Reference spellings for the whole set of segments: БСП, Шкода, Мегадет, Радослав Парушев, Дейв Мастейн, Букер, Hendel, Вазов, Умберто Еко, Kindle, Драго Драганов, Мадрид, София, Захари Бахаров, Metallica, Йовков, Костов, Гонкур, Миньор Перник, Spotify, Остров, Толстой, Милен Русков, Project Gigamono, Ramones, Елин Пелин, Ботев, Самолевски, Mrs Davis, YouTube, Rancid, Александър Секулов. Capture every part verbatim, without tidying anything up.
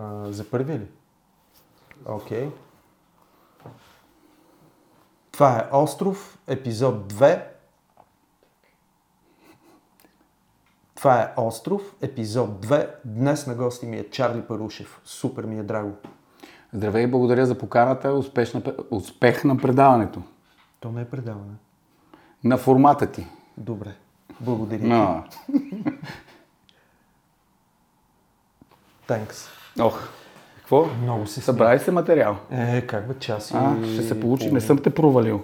А, за първи ли? Окей. Okay. Това е Остров, епизод две. Това е Остров, епизод две. Днес на гости ми е Чарли Парушев. Супер ми е драго. Здравей, благодаря за поканата. Успешна, успех на предаването. То не е предаване. На формата ти. Добре. Благодаря. No. Thanks. Ох. Какво? Много се събрали се материал. Е, как бе, час и... А, ще се получи. Полу... Не съм те провалил.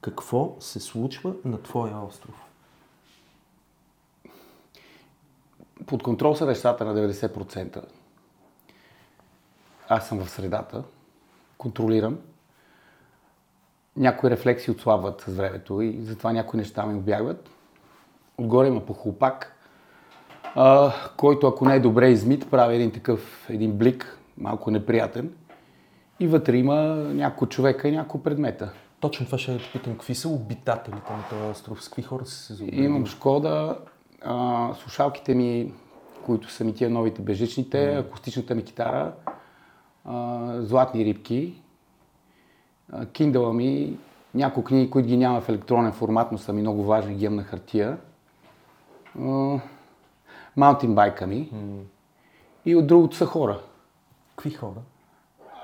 Какво се случва на твоя остров? Под контрол са нещата на деветдесет процента. Аз съм в средата. Контролирам. Някои рефлекси отслабват с времето и затова някои неща ми обягват. Отгоре има похлопак, а, който ако не е добре измит, прави един такъв, един блик, малко неприятен. И вътре има няколко човека и няколко предмета. Точно това ще те питам. Какви са обитателите на този остров? С какви хора са се заобиколи? Имам Шкода, а, слушалките ми, които са ми тия новите бежичните, mm. акустичната ми китара, а, златни рибки, Kindle ми, няколко книги, които ги няма в електронен формат, но са ми много важни, ги имам на хартия. Маунтин байка ми. Mm. И от другото са хора. Какви хора?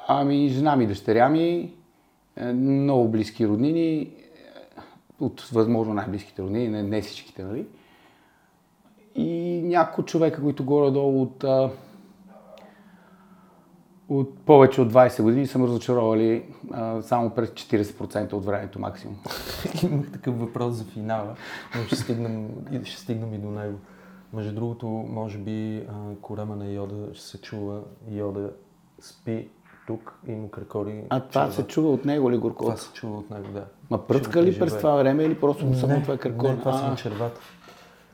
Ами, жена ми, дъщеря ми, много близки роднини, от възможно най-близките роднини, не, не всичките, нали? И няколко човека, които горе-долу от, от повече от двайсет години са ме разочаровали а, само през четирийсет процента от времето максимум. Имах такъв въпрос за финала, но ще стигнем, ще стигнем и до него. Между другото, може би корема на Йода ще се чува. Йода спи тук и му кракори. А това чува. Се чува от него ли горкото? Това се чува от него, да. Ма прътка ли през това време или просто само това кракори? Не, това са на червата.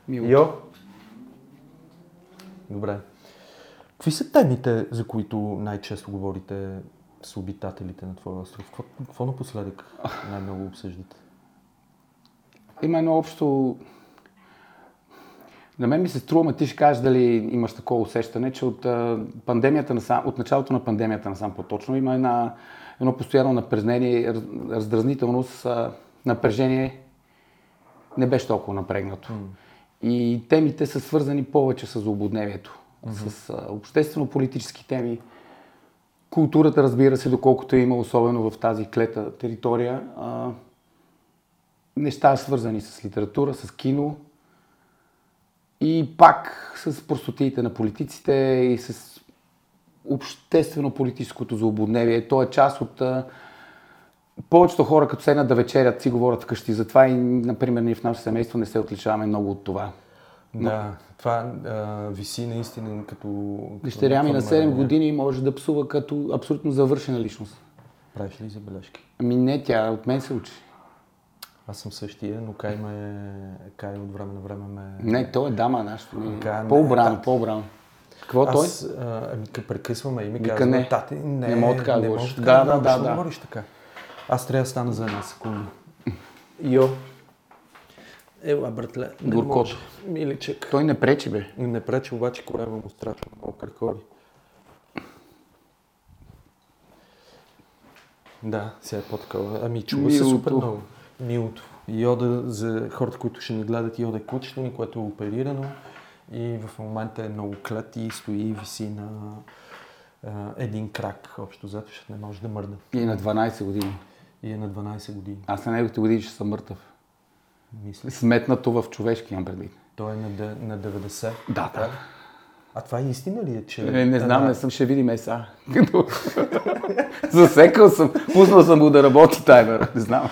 Йо! Добре. Какви са темите, за които най-често говорите с обитателите на твоя остров? Какво, какво напоследък най-много обсъждате? Има едно общо... На мен ми се струва, ма ти ще кажеш дали имаш такова усещане, че от, пандемията насам, от началото на пандемията насам по-точно има една, едно постоянно напрежение, раздразнителност, напрежение не беше толкова напрегнато. Mm. И темите са свързани повече с злободневието. Mm-hmm. С обществено-политически теми. Културата, разбира се, доколкото има, особено в тази клета територия. А, неща свързани с литература, с кино и пак с простотиите на политиците и с обществено-политическото злободневие. То е част от... А, повечето хора, като седнат да вечерят, си говорят вкъщи. Затова и, например, ние в наше семейство не се отличаваме много от това. Но... Да, това а, виси наистина като... Дъщеря ми на седем години може да псува като абсолютно завършена личност. Правиш ли забележки? Ами не, тя от мен се учи. Аз съм същия, но Кай ме... Кай от време на време ме... Не, той е дама нашето. По-обрано, по-обрано. Какво той? Аз прекъсваме и ми казвам, не. Тати, не, не мога така да говориш. Да, да, да, да. Говориш така. Аз трябва да стана за една секунда. Йо. Ела, братле, не може. Миличек. Той не пречи, бе. Не пречи, обаче корема му страшно много кракори. Да, сега е по-такава. Ами, чува се супер много. Милото. Йода, за хората, които ще ни гледат, Йода е кучето ми, което е оперирано и в момента е много клет и стои и виси на а, един крак, общо взето, защото не може да мърда. И е на дванайсет години. И е на дванайсет години. Аз на неговите години ще съм мъртъв. Мисля. Сметнато в човешки, имам предвид. Той е на деветдесет. Да, да. А това е истина ли е, че... Не, не знам, не съм, ще видим еса. Засекал съм, пуснал съм го да работи таймер, не знам.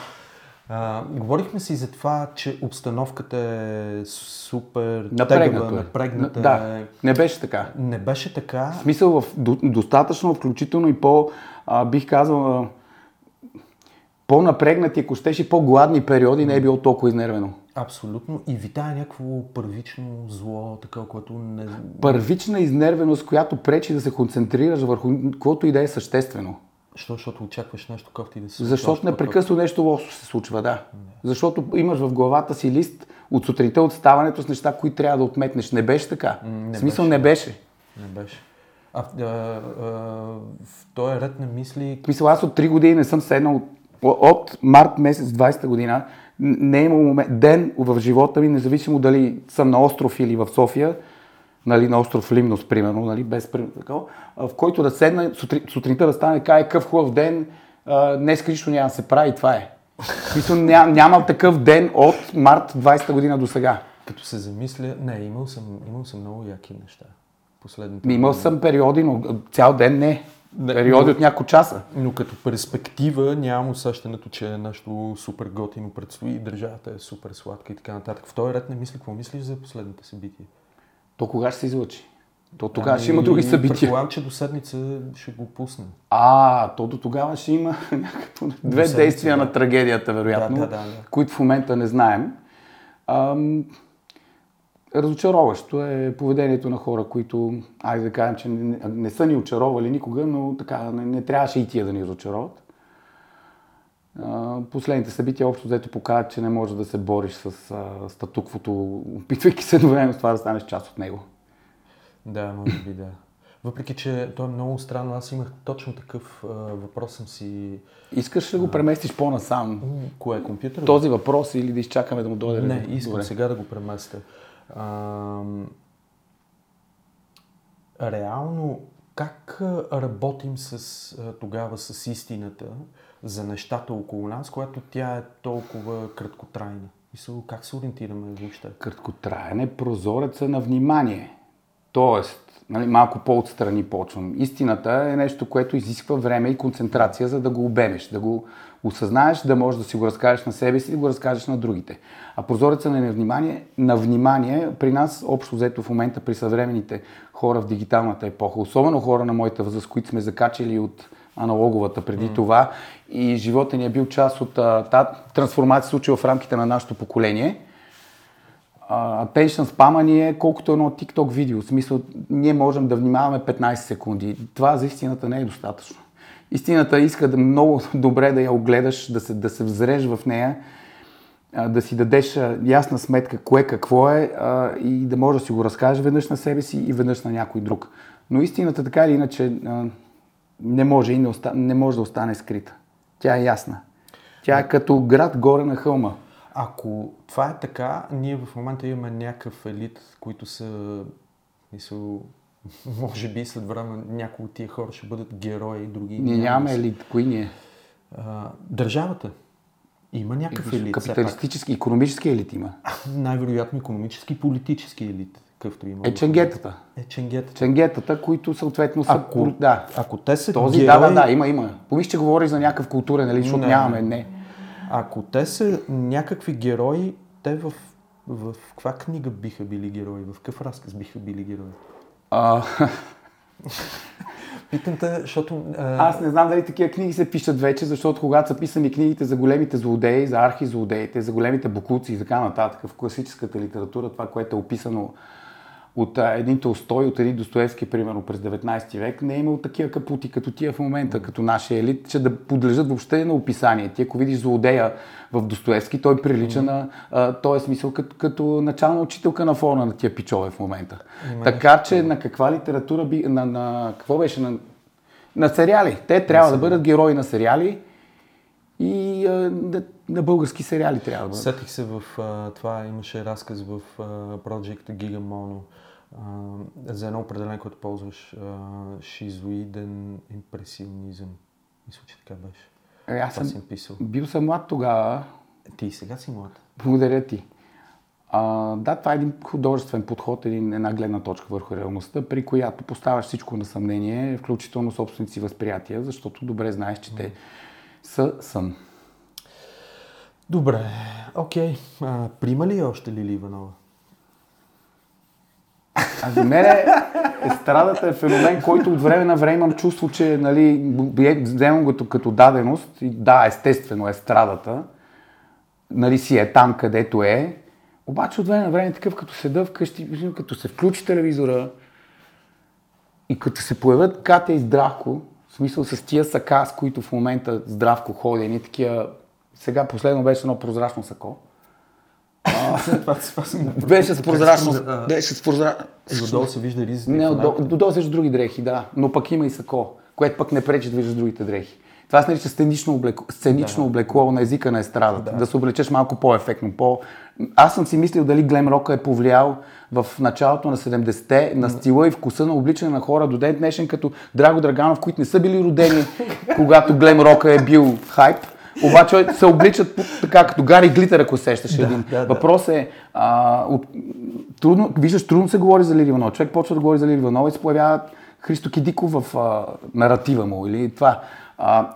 А, говорихме си за това, че обстановката е супер... Напрегнато тегава, е. Напрегната е. Да, не беше така. Не беше така. В смисъл, в до, достатъчно, включително и по, а, бих казал... По-напрегнати, ако щеш и по-гладни периоди, не е било толкова изнервено. Абсолютно. И витае някакво първично зло, така, което не... Първична изнервеност, която пречи да се концентрираш върху каквото и да е съществено. Защо? Защото очакваш нещо кофти да се случва. Защото непрекъсно нещо лошо се случва, да. Не. Защото имаш в главата си лист от сутринта от ставането с неща, които трябва да отметнеш. Не беше така. Не в смисъл беше. не беше. Не беше. А, а, а, в този ред на мисли... В смисъл, аз от три години не съм седнал от, от март месец двайсета година. Не е имал момент, ден в живота ми, независимо дали съм на остров или в София, нали, на остров Лимнос, примерно, нали, без примерно такова, в който да седна, сутри, сутринта да стане, кай, къв хубав ден, а, днес лично няма да се прави, това е. Мисля, ня, нямал такъв ден от март двайсета година до сега. Като се замисля, не, имал съм, имал съм много яки неща. Последните имал години. Съм периоди, но цял ден не. не периоди но, от няколко часа. Но като перспектива нямам усещането, че е нещо супер готино предстои, държавата е супер сладка и така нататък. В този ред не мисля, какво мислиш за последните събития? То кога ще се излъчи? То тогава ами, ще има други събития. Предполагам, че до седмица ще го пусне. А, то до тогава ще има някакво две седмица, действия да. на трагедията, вероятно, да, да, да, да. които в момента не знаем. Ам, разочароващо е поведението на хора, които, айде да кажем, че не, не са ни очаровали никога, но така не, не трябваше и тия да ни разочароват. Последните събития общо взето показват, че не можеш да се бориш с а, статуквото, опитвайки се едновременно с това да станеш част от него. Да, може би да. Въпреки, че то е много странно, аз имах точно такъв а, въпрос съм си... Искаш ли го преместиш по-насам? Кое, компютър? Този въпрос или да изчакаме да му дойде? Не, искам добре. Сега да го преместя. А, реално, как работим с, тогава с истината за нещата около нас, когато тя е толкова краткотрайна? Мисля, как се ориентираме въобще? Краткотраен е прозореца на внимание. Тоест, нали, малко по-отстрани почвам. Истината е нещо, което изисква време и концентрация, за да го обемеш, да го осъзнаеш, да можеш да си го разкажеш на себе си и да го разкажеш на другите. А прозореца на невнимание, на внимание при нас, общо взето в момента при съвременните хора в дигиталната епоха, особено хора на моята възраст, които сме закачили от аналоговата преди mm. това и живота ни е бил част от тази трансформация, случила в рамките на нашето поколение. Attention спама ни е колкото едно TikTok видео. В смисъл, ние можем да внимаваме петнайсет секунди. Това за истината не е достатъчно. Истината иска да много добре да я огледаш, да се, да се взреш в нея, да си дадеш ясна сметка кое какво е и да можеш да си го разкажеш веднъж на себе си и веднъж на някой друг. Но истината така или иначе не може и не, оста... не може да остане скрита. Тя е ясна. Тя е като град горе на хълма. Ако това е така, ние в момента имаме някакъв елит, които са, мисъл, може би след време някои от тия хора ще бъдат герои, други... Ние нямаме елит, кои ние? Държавата. Има някакъв елит. Капиталистически, икономически елит има. А, най-вероятно икономически, политически елит. Има, е ченгетата. Е ченгетата. Ченгетата, които съответно са... Ако, кур... да. Ако те са този, герои... Да, да, да, има, има. Помиш, че говориш за някакъв културен, нали, защото нямаме, не. Ако те са някакви герои, те в, в каква книга биха били герои? В какъв разказ биха били герои? А... Питам те, защото... А... Аз не знам дали такива книги се пишат вече, защото когато са писани книгите за големите злодеи, за архизлодеите, за големите бокуци и така нататък, в класическата литература, това, което е описано от един Толстой, от един Достоевски, примерно през деветнайсети век, не е имал такива капути като тия в момента, като нашия елит, че да подлежат въобще на описание. Ти ако видиш злодея в Достоевски, той прилича на този смисъл като, като начална учителка на фона на тия пичове в момента. Именно. Така че на каква литература би... На, на какво беше? На, на сериали. Те трябва да бъдат герои на сериали и да... На български сериали трябва да бъдат. Сетих се в а, това, имаше разказ в а, Project Gigamono а, за едно определение, което ползваш, а, шизоиден импресионизъм. Мисля, че така беше. Е, аз съм, съм писал. Бил съм млад тогава. Ти сега си млад. Благодаря ти. А, да, това е един художествен подход, един, една гледна точка върху реалността, при която поставяш всичко на съмнение, включително собствените си възприятия, защото добре знаеш, че те са сън. Добре, окей. Okay. Прима ли още Лили Иванова? А за мен естрадата е феномен, който от време на време имам чувство, че, нали, вземам го като даденост. Да, естествено, естрадата, нали, си е там, където е. Обаче от време на време такъв, като седа вкъщи, като се включи телевизора и като се появят Катя и Здравко, в смисъл с тия сака, с които в момента Здравко ходи, едни такива. Сега последно беше едно прозрачно сако. Беше с прозрачност. Беше с прозрачност. Додолу се вижда ризи. Не, додолу се вижда други дрехи, да. Но пък има и сако, което пък не пречи да виждаш другите дрехи. Това се нарича сценично облекло, сценично да. облекло на езика на естрадата. Да. Да се облечеш малко по-ефектно. По... Аз съм си мислил дали глем рока е повлиял в началото на седемдесетте на стила и вкуса на обличане на хора до ден днешен, като Драго Драганов, които не са били родени, когато глем рока е бил хайп. Обаче се обличат така, като Гари Глитър, ако сещаш да, един. Да, да. Въпрос е, а, от... трудно, виждаш, трудно се говори за Лили Иванова. Човек почва да говори за Лили Иванова и се появява Христо Кидиков в а, наратива му или това.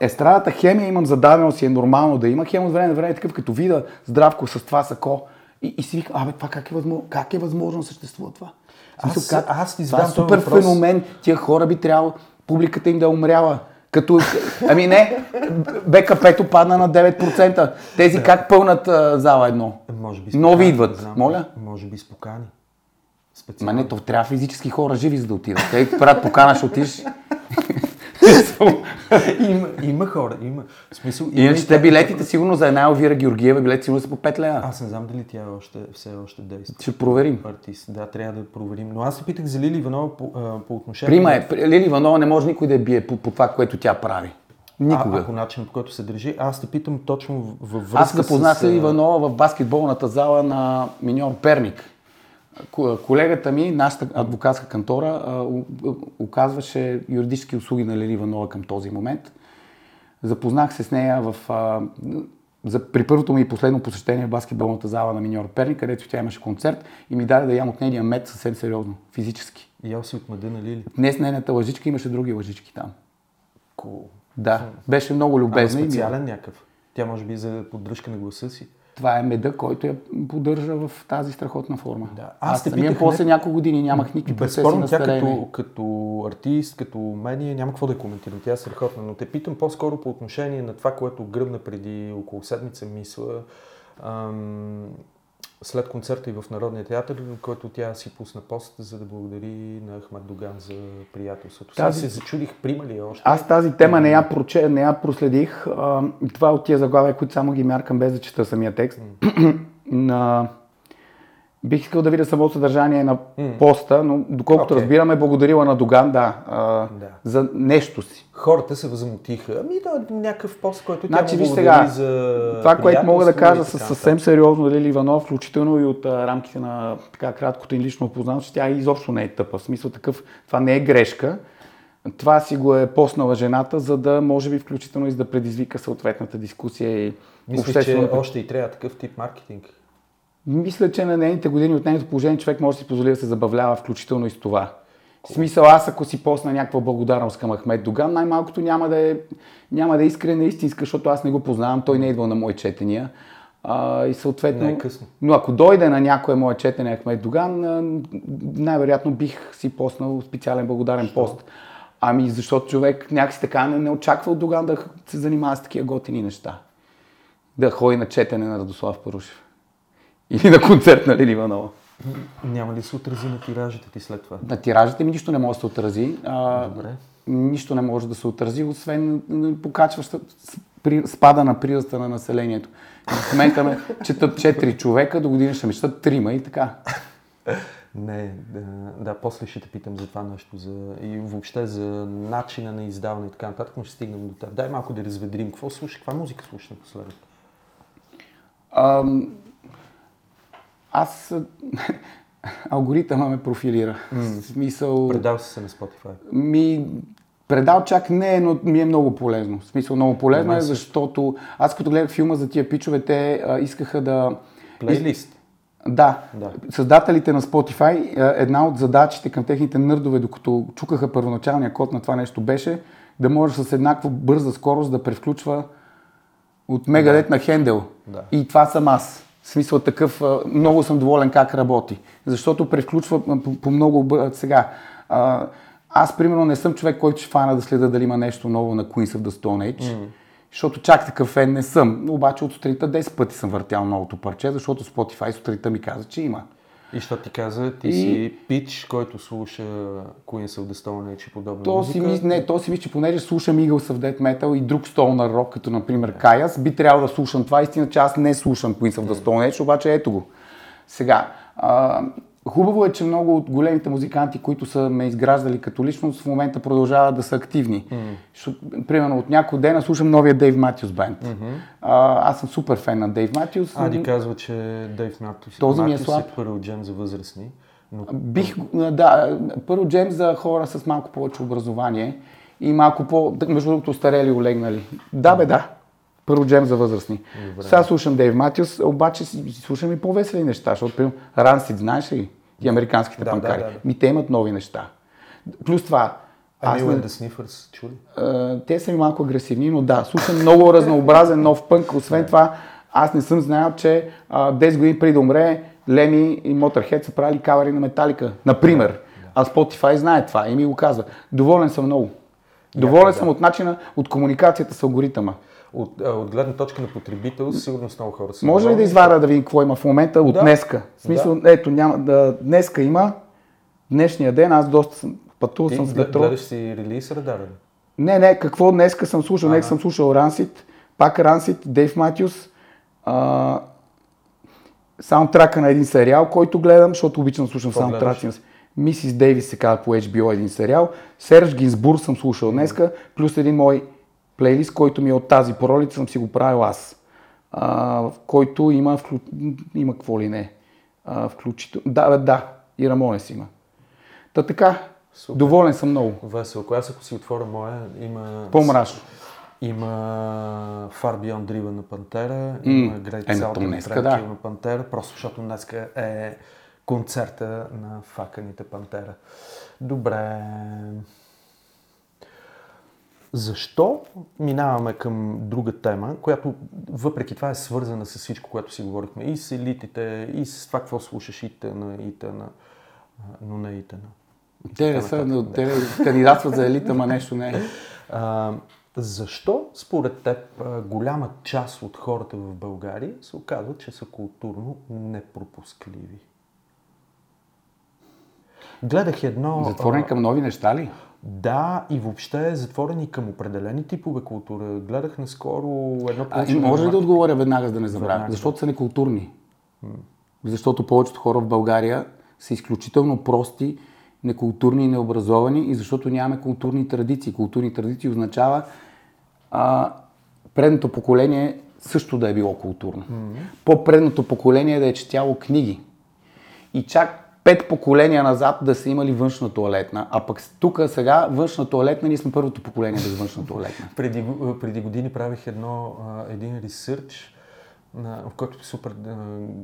Естрадата хемия имам зададено си, е нормално да има хем от време на време, такъв като вида Здравко с това сако и, и си вика, абе това как е възможно, как е възможно съществува това? Аз, аз, как, аз това е супер феномен, тия хора би трябвало, публиката им да е умряла. Като, ами не, БКП-то падна на девет процента, тези да. Как пълнат а, зала едно? Може би спокани, нови идват, знам, моля? Може би спокани. Ма не, то трябва физически хора живи за да отидат, те правят покана, ще отиш. има, има хора, има. В смисъл, има Иначе и те билетите хора. Сигурно за една Елвира Георгиева билет сигурно са по пет лева. Аз не знам дали тя още, все още действа. Ще проверим. Артист. Да, трябва да проверим. Но аз се питах за Лили Иванова по, по отношение... Прима е, Лили Иванова не може никой да я бие по, по това, което тя прави. Никога. А, ако начин, по който се държи. Аз те питам точно във връзка аз с... Аз запознах Лили Иванова в баскетболната зала на Миньор Перник. Колегата ми, нашата адвокатска кантора, оказваше юридически услуги на Лили Иванова към този момент. Запознах се с нея в, за, при първото ми и последно посещение в баскетболната зала на Миньор Перник, където тя имаше концерт и ми даде да ям от нейния мед съвсем сериозно, физически. Ял си от меда на Лили? Днес нейната лъжичка имаше други лъжички там. Cool. Да, беше много любезна. Ама специален и... някакъв? Тя може би за поддръжка на гласа си? Това е меда, който я поддържа в тази страхотна форма. Да. Аз, Аз те самия после не... няколко години нямах никакви процеси на старение. Като, като артист, като медия, няма какво да коментирам. Тя е страхотна, но те питам по-скоро по отношение на това, което гръмна преди около седмица мисла. Ам... След концерта и в Народния театър, който тя си пусна пост, за да благодари на Ахмат Доган за приятелството. Тази... Аз се зачудих, прима ли още? Аз тази тема не я, проче, не я проследих. Това от тия заглавия, които само ги мяркам без да чета самия текст. Mm. на... Бих искал да видя самото съдържание на mm. поста, но доколкото okay. разбираме, благодарила на Доган, да, а, да, за нещо си. Хората се възмутиха. Ами да, някакъв пост, който значи, тя му благодари за приятелство. Това, което мога да кажа съвсем сериозно, Лили Иванов, включително и от а, рамките на така краткото и лично опознано, че тя изобщо не е тъпа. В смисъл такъв, това не е грешка. Това си го е постнала жената, за да може би включително и за да предизвика съответната дискусия. И мисля, че още и трябва такъв тип маркетинг. Мисля, че на нейните години от нейното положение човек може да си позволи да се забавлява включително и с това. В смисъл, аз ако си посна някаква благодарност към Ахмет Доган, най-малкото няма да е, няма да е искрена истинска, защото аз не го познавам, той не е идвал на мои четения. А, и съответно, не е късно. Но ако дойде на някое мое четене Ахмет Доган, най-вероятно бих си поснал специален благодарен Що? пост. Ами защото човек някакси така не, не очаква от Доган да се занимава с такива готини неща. Да ходи на четене на Радослав Парушев. Или на концерт на Лили Иванова. Няма ли се отрази на тиражите ти след това? На тиражите ми нищо не може да се отрази. А, Добре. Нищо не може да се отрази, освен покачваща спада на прираста на населението. В момента ме четат четири човека, до година ще ме четат трима и така. Не, да, да, после ще те питам за това нещо за, и въобще за начина на издаване и така нататък, но ще стигнем до това. Дай малко да разведрим. Какво слушаш? Каква музика слушаш напоследък? Ам... Аз... алгоритъма ме профилира. Mm. Смисъл... Предал си се на Spotify? Ми... Предал чак не, но ми е много полезно. В смисъл много полезно е, защото аз като гледах филма за тия пичове, те а, искаха да... Плейлист? Да. да. Създателите на Spotify, една от задачите към техните нърдове, докато чукаха първоначалния код на това нещо, беше да може с еднаква бърза скорост да превключва от Мегадет да. на Хендел. Да. И това съм аз. В смисъл такъв, много съм доволен как работи, защото превключва по, по много сега. А, аз, примерно, не съм човек, който ще фана да следа дали има нещо ново на Queens of the Stone Age, mm. защото чак такъв фен не съм. Обаче от сутринта десет пъти съм въртял новото парче, защото Spotify сутринта ми каза, че има. И що ти каза? Ти и... си пич, който слуша Queens of the Stone Age и подобна то музика? Си, не, то си мисля, че понеже слушам Eagles of Death Metal и друг Stoner Rock, като например Каяс, би трябвало да слушам това. Истина, че аз не слушам Queens of the Stone Age, обаче ето го. Сега, а, хубаво е, че много от големите музиканти, които са ме изграждали като личност, в момента продължават да са активни. Mm-hmm. Примерно от няколко дена слушам новия Dave Matthews Band. Mm-hmm. А, аз съм супер фен на Dave Matthews. Ади казва, че Dave Matthews, този Matthews ми е, слаб. Е първо джем за възрастни. Но... Бих, да, първо джем за хора с малко повече образование и малко по... между другото старели олегнали. Да бе, да. Първо джем за възрастни. Добре. Сега слушам Dave Matthews, обаче слушам и по-весели неща, защото примерно Rancid, знаеш ли? И американските да, панкари. Да, да, да. Ми те имат нови неща. Плюс това... А Милен да Снифърс, чули? Те са ми малко агресивни, но да, слушам много разнообразен нов пънк. Освен yeah. това, аз не съм знаел, че а, десет години преди да умре, Леми и Motorhead са правили кавери на Металика, например. Yeah. А Spotify знае това и ми го казва. Доволен съм много. Доволен yeah, съм да. от начина, от комуникацията с алгоритъма. От, от гледна точка на потребител, сигурно с много хора са. Може ли да изваря да видим какво има в момента от да. днеска? В смисъл, да. ето, няма, да, днеска има, днешния ден, аз доста съм пътувал съм с метро. Ти гледаш си релиз радар? Не, не, какво днеска съм слушал? Нека съм слушал Rancid, пак Rancid, Dave Matthews, а, саундтрака на един сериал, който гледам, защото обичам слушам саундтраци. Мисис Дейвис се казва по Ейч Би О един сериал, Серж Гинсбург съм слушал днеска, плюс един мой плейлист, който ми е от тази паролица, съм си го правил аз, а, в който има, вклю... има какво ли не, а, включително, да, да, и Рамонес има. Та така, супер. Доволен съм много. Веселко, аз ако си отворя моя, има... По-мрашно. Има Far Beyond Driven на Pantera, mm. има Great Southern Trail да. на Pantera, просто защото днеска е концерта на факаните Pantera. Добре... Защо минаваме към друга тема, която въпреки това е свързана с всичко, което си говорихме, и с елитите, и с това, какво слушаш и тъна, и тъна, но не и тъна. Те не са, но те кандидатстват за елита, ма нещо не е. А, защо според теб голяма част от хората в България се оказват, че са културно непропускливи? Гледах едно... Затворени към нови неща ли? Да, и въобще е затворен и към определени типове култура. Гледах наскоро едно... А, и може ли да отговоря веднага, за да не забравя? Защото са некултурни. М. Защото повечето хора в България са изключително прости, некултурни и необразовани и защото нямаме културни традиции. Културни традиции означава а, предното поколение също да е било културно. М. По-предното поколение да е четяло книги. И чак пет поколения назад да са имали външна тоалетна, а пък тук сега външна тоалетна, ние сме първото поколение без външна тоалетна. Преди, преди години правих едно, един ресърч, в който супер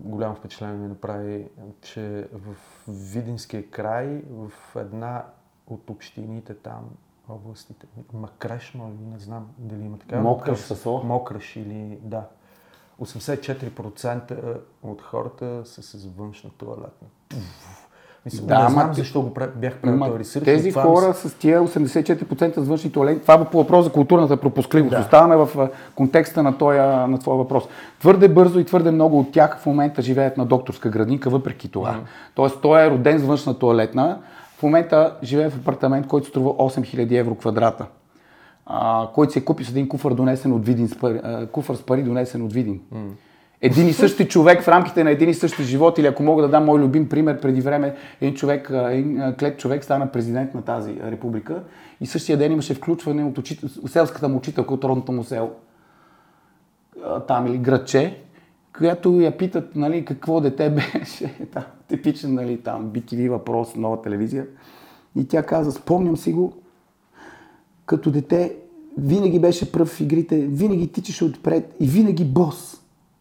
голямо впечатление ми направи, че в Видинския край, в една от общините там, областите, Мокраш, може би, не знам дали има така. Мокраш със О? Мокраш или, да. осемдесет и четири процента от хората са с външна тоалетна. Мисля, да, не знам защо го бях правил този ресърч. Тези хора с тия осемдесет и четири процента с външни тоалетни, това е по въпрос за културната пропускливост. Да. Оставаме в контекста на твоя на въпрос. Твърде бързо и твърде много от тях в момента живеят на докторска градинка, въпреки това. Mm-hmm. Тоест той е роден с външна тоалетна. В момента живее в апартамент, който струва осем хиляди евро квадрата. Uh, който се купи с един куфър, донесен от Видин, с пари, uh, куфър с пари, донесен от Видин. Mm. Един и същи човек в рамките на един и същи живот, или ако мога да дам мой любим пример, преди време един човек, един клет човек стана президент на тази република и същия ден имаше включване от учител, селската му учителка от родното му село, там или градче, която я питат, нали, какво дете беше, там, типичен, нали, там, би ти ви въпрос, нова телевизия, и тя каза, спомням си го, като дете винаги беше пръв в игрите, винаги тичаше отпред и винаги бос.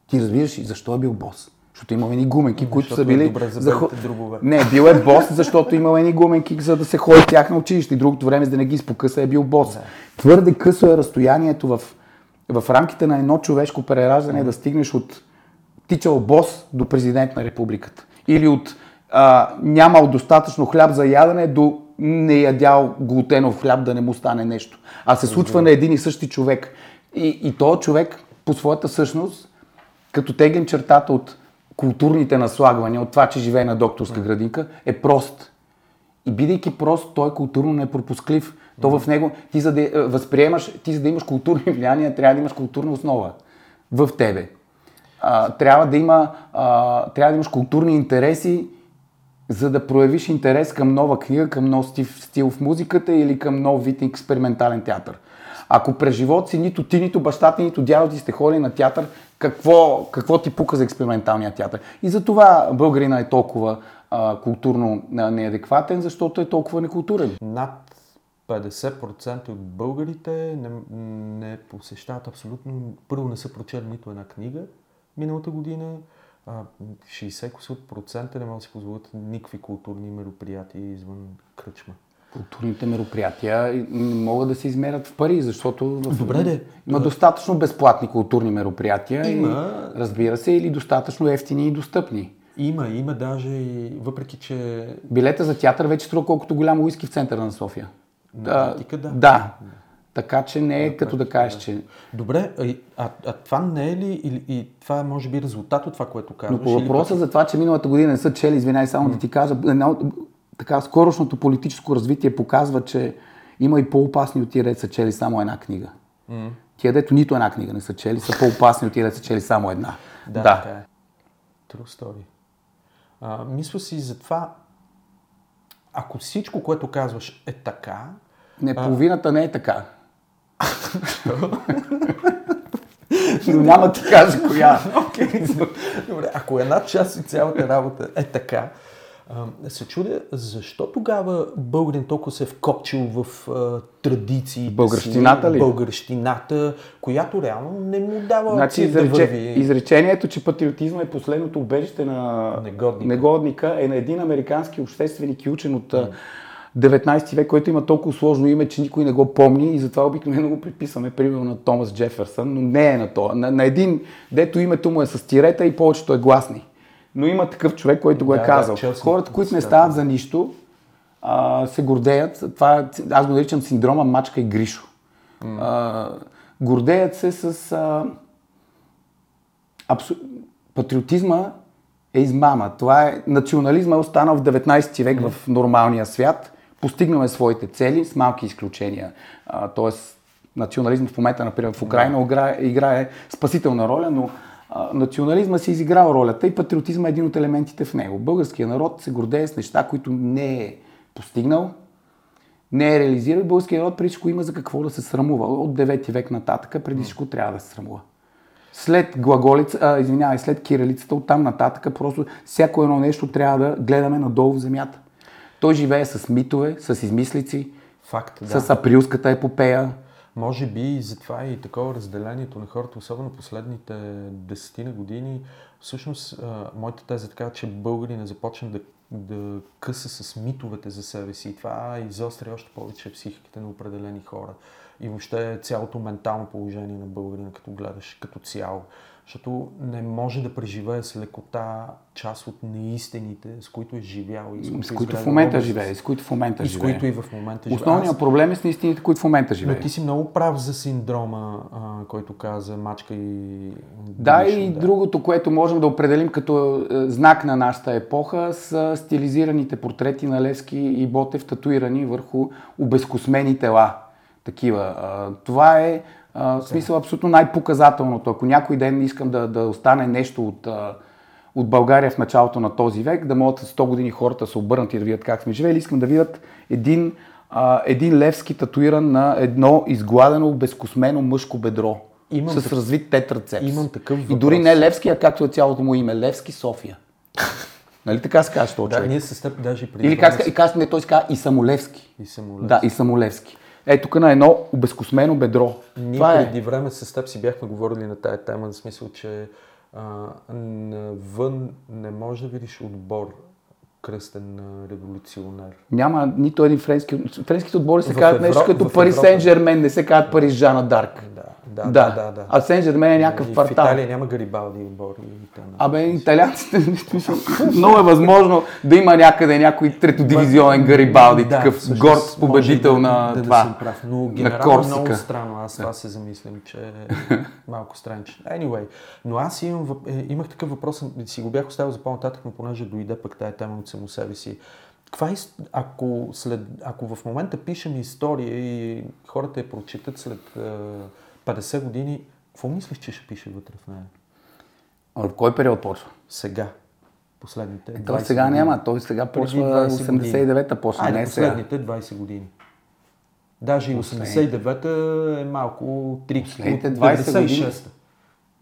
Ти разбираш и защо е бил бос? Защото имал едни гуменки, защото които са били... Е добре за дробове. Не, бил е бос, защото имал едни гуменки, за да се ходи тях на училище и другото време, за да не ги изпокъса, е бил бос. Да. Твърде късо е разстоянието в, в рамките на едно човешко прераждане mm. да стигнеш от тичал бос до президент на републиката. Или от а, нямал достатъчно хляб за ядене до не ядял глутенов хляб, да не му стане нещо. А се случва на един и същи човек. И, и този човек по своята същност, като теглим чертата от културните наслагвания, от това, че живее на докторска градинка, е прост. И бидейки прост, той е културно непропусклив. То в него, ти за да възприемаш, ти за да имаш културни влияния, трябва да имаш културна основа в тебе. а, трябва да има, а, трябва да имаш културни интереси, за да проявиш интерес към нова книга, към нов стил в музиката или към нов вид експериментален театър. Ако през живота си нито ти, нито баща ти, нито дядо ти сте ходили на театър, какво, какво ти пука за експерименталния театър? И затова българина е толкова а, културно неадекватен, защото е толкова некултурен. Над петдесет процента от българите не, не посещават абсолютно... Първо не са прочели нито една книга миналата година. шейсет процента не могат да си позволят никакви културни мероприятия извън кръчма. Културните мероприятия не могат да се измерят в пари, защото Добре, де. има достатъчно безплатни културни мероприятия, има... и, разбира се, или достатъчно евтини и достъпни. Има, има даже и въпреки, че... Билета за театър вече струва колкото голямо уиски в центъра на София. Да, да. да. да. Така че не е да, като да кажеш, да. че... Добре, а, а това не е ли и, и това е може би резултат от това, което казваш? Но по въпроса или... за това, че миналата година не са чели, извинай, само м-м. да ти кажа, една... така скорошното политическо развитие показва, че има и по-опасни от тия, дето са чели само една книга. Mm. Тия, дето нито една книга не са чели, са по-опасни от тия, дето са чели само една. Да, да. Така е. True story. А, мисля си за това, ако всичко, което казваш е така... Не, половината а... не е така. Но няма да кажа коя. Okay. Добре, ако една част от цялата работа е така, се чудя, защо тогава българин толкова се е вкопчил в а, традиции, българщината, си, българщината, която реално не му дава значи, изрече, да върви. Изречението, че патриотизма е последното убежище на негодника. негодника, е на един американски общественик и учен от деветнайсети век, който има толкова сложно име, че никой не го помни и затова обикновено го приписваме, примерно на Томас Джеферсън, но не е на това. На, на един, дето името му е с тирета и повечето е гласни. Но има такъв човек, който го е да, казал. Да, хората, които не стават за нищо, а, се гордеят. Това, аз го наричам синдрома Мачка и Гришо. Mm. А, гордеят се с... А, абсу... Патриотизма е измама. Това е... Национализма е останал в деветнайсети век mm. в нормалния свят. Постигнаме своите цели с малки изключения. А, тоест, национализмът в момента, например, в Украина mm. играе, играе спасителна роля, но национализма си изиграл ролята и патриотизма е един от елементите в него. Българският народ се гордее с неща, които не е постигнал, не е реализирал. Българският народ преди всичко има за какво да се срамува. От девети век нататък преди всичко трябва да се срамува. След глаголица, а, извинявай, след кирилицата, оттам нататък просто всяко едно нещо трябва да гледаме надолу в земята. Той живее с митове, с измислици, факт, да. С априлската епопея. Може би и затова и такова разделението на хората, особено последните десетина години. Всъщност, моята теза е така, че българин започна да, да къса с митовете за себе си. И това изостря още повече психиките на определени хора. И въобще цялото ментално положение на българина, като гледаш като цяло. Защото не може да преживее с лекота част от неистините, с които е живял. И с които, с които в момента живее, с които в момента живее. И с които и в момента живее. Основният Аз... проблем е с неистините, които в момента живее. Но ти си много прав за синдрома, а, който каза Мачка и... Да, Днешно, и да. Другото, което можем да определим като е, знак на нашата епоха, са стилизираните портрети на Левски и Ботев, татуирани върху обезкосмени тела. Такива. А, това е... Uh, в смисъл абсолютно най-показателното. Ако някой ден искам да, да остане нещо от, uh, от България в началото на този век, да могат сто години хората се обърнат и да видят как сме живели, искам да видят един, uh, един Левски татуиран на едно изгладено, безкосмено мъжко бедро. Имам с такъв... развит тетрацепс. Имам такъв въпрос. И дори не Левски, а както е цялото му име. Левски София. Нали така се казва този човек? Да, ние се стъп даже преди... Или как се казва, не, той се казва и Самолевски. И Самолевски. Да, и Самолевски. Е, тук на едно обезкосмено бедро. Ние това преди е. време с теб си бяхме говорили на тая тема, в смисъл, че а, навън не можеш да видиш отбор кръстен революционер. Няма нито един френски. Френските отбори се казват нещо като Пари Сен-Жермен, не се казват Париж Жана Дарк. Да, да, да, да, да. А Сен-Жермен е някакъв квартал. В Италия няма Гарибалди отбор. Абе, италианците, много е възможно да има някъде някой третодивизионен Гарибалди, такъв горд победител на това, на Корсика. Много странно, аз това се замислям, че е малко странче. Anyway, но аз имах такъв въпрос, си го бях оставил за по-нататък, но понеже дойде пък тая тема от само себе си. Каква, ако, след, ако в момента пишем история и хората я прочитат след петдесет години, какво мислиш, че ще пише вътре в нея? От кой период почва? Сега. Последните двайсет. Той сега няма, той сега почва осемдесет и девета почва. Айде, не последните сега. двайсет години. Даже и осемдесет и девета е малко трик. Последните двайсет години.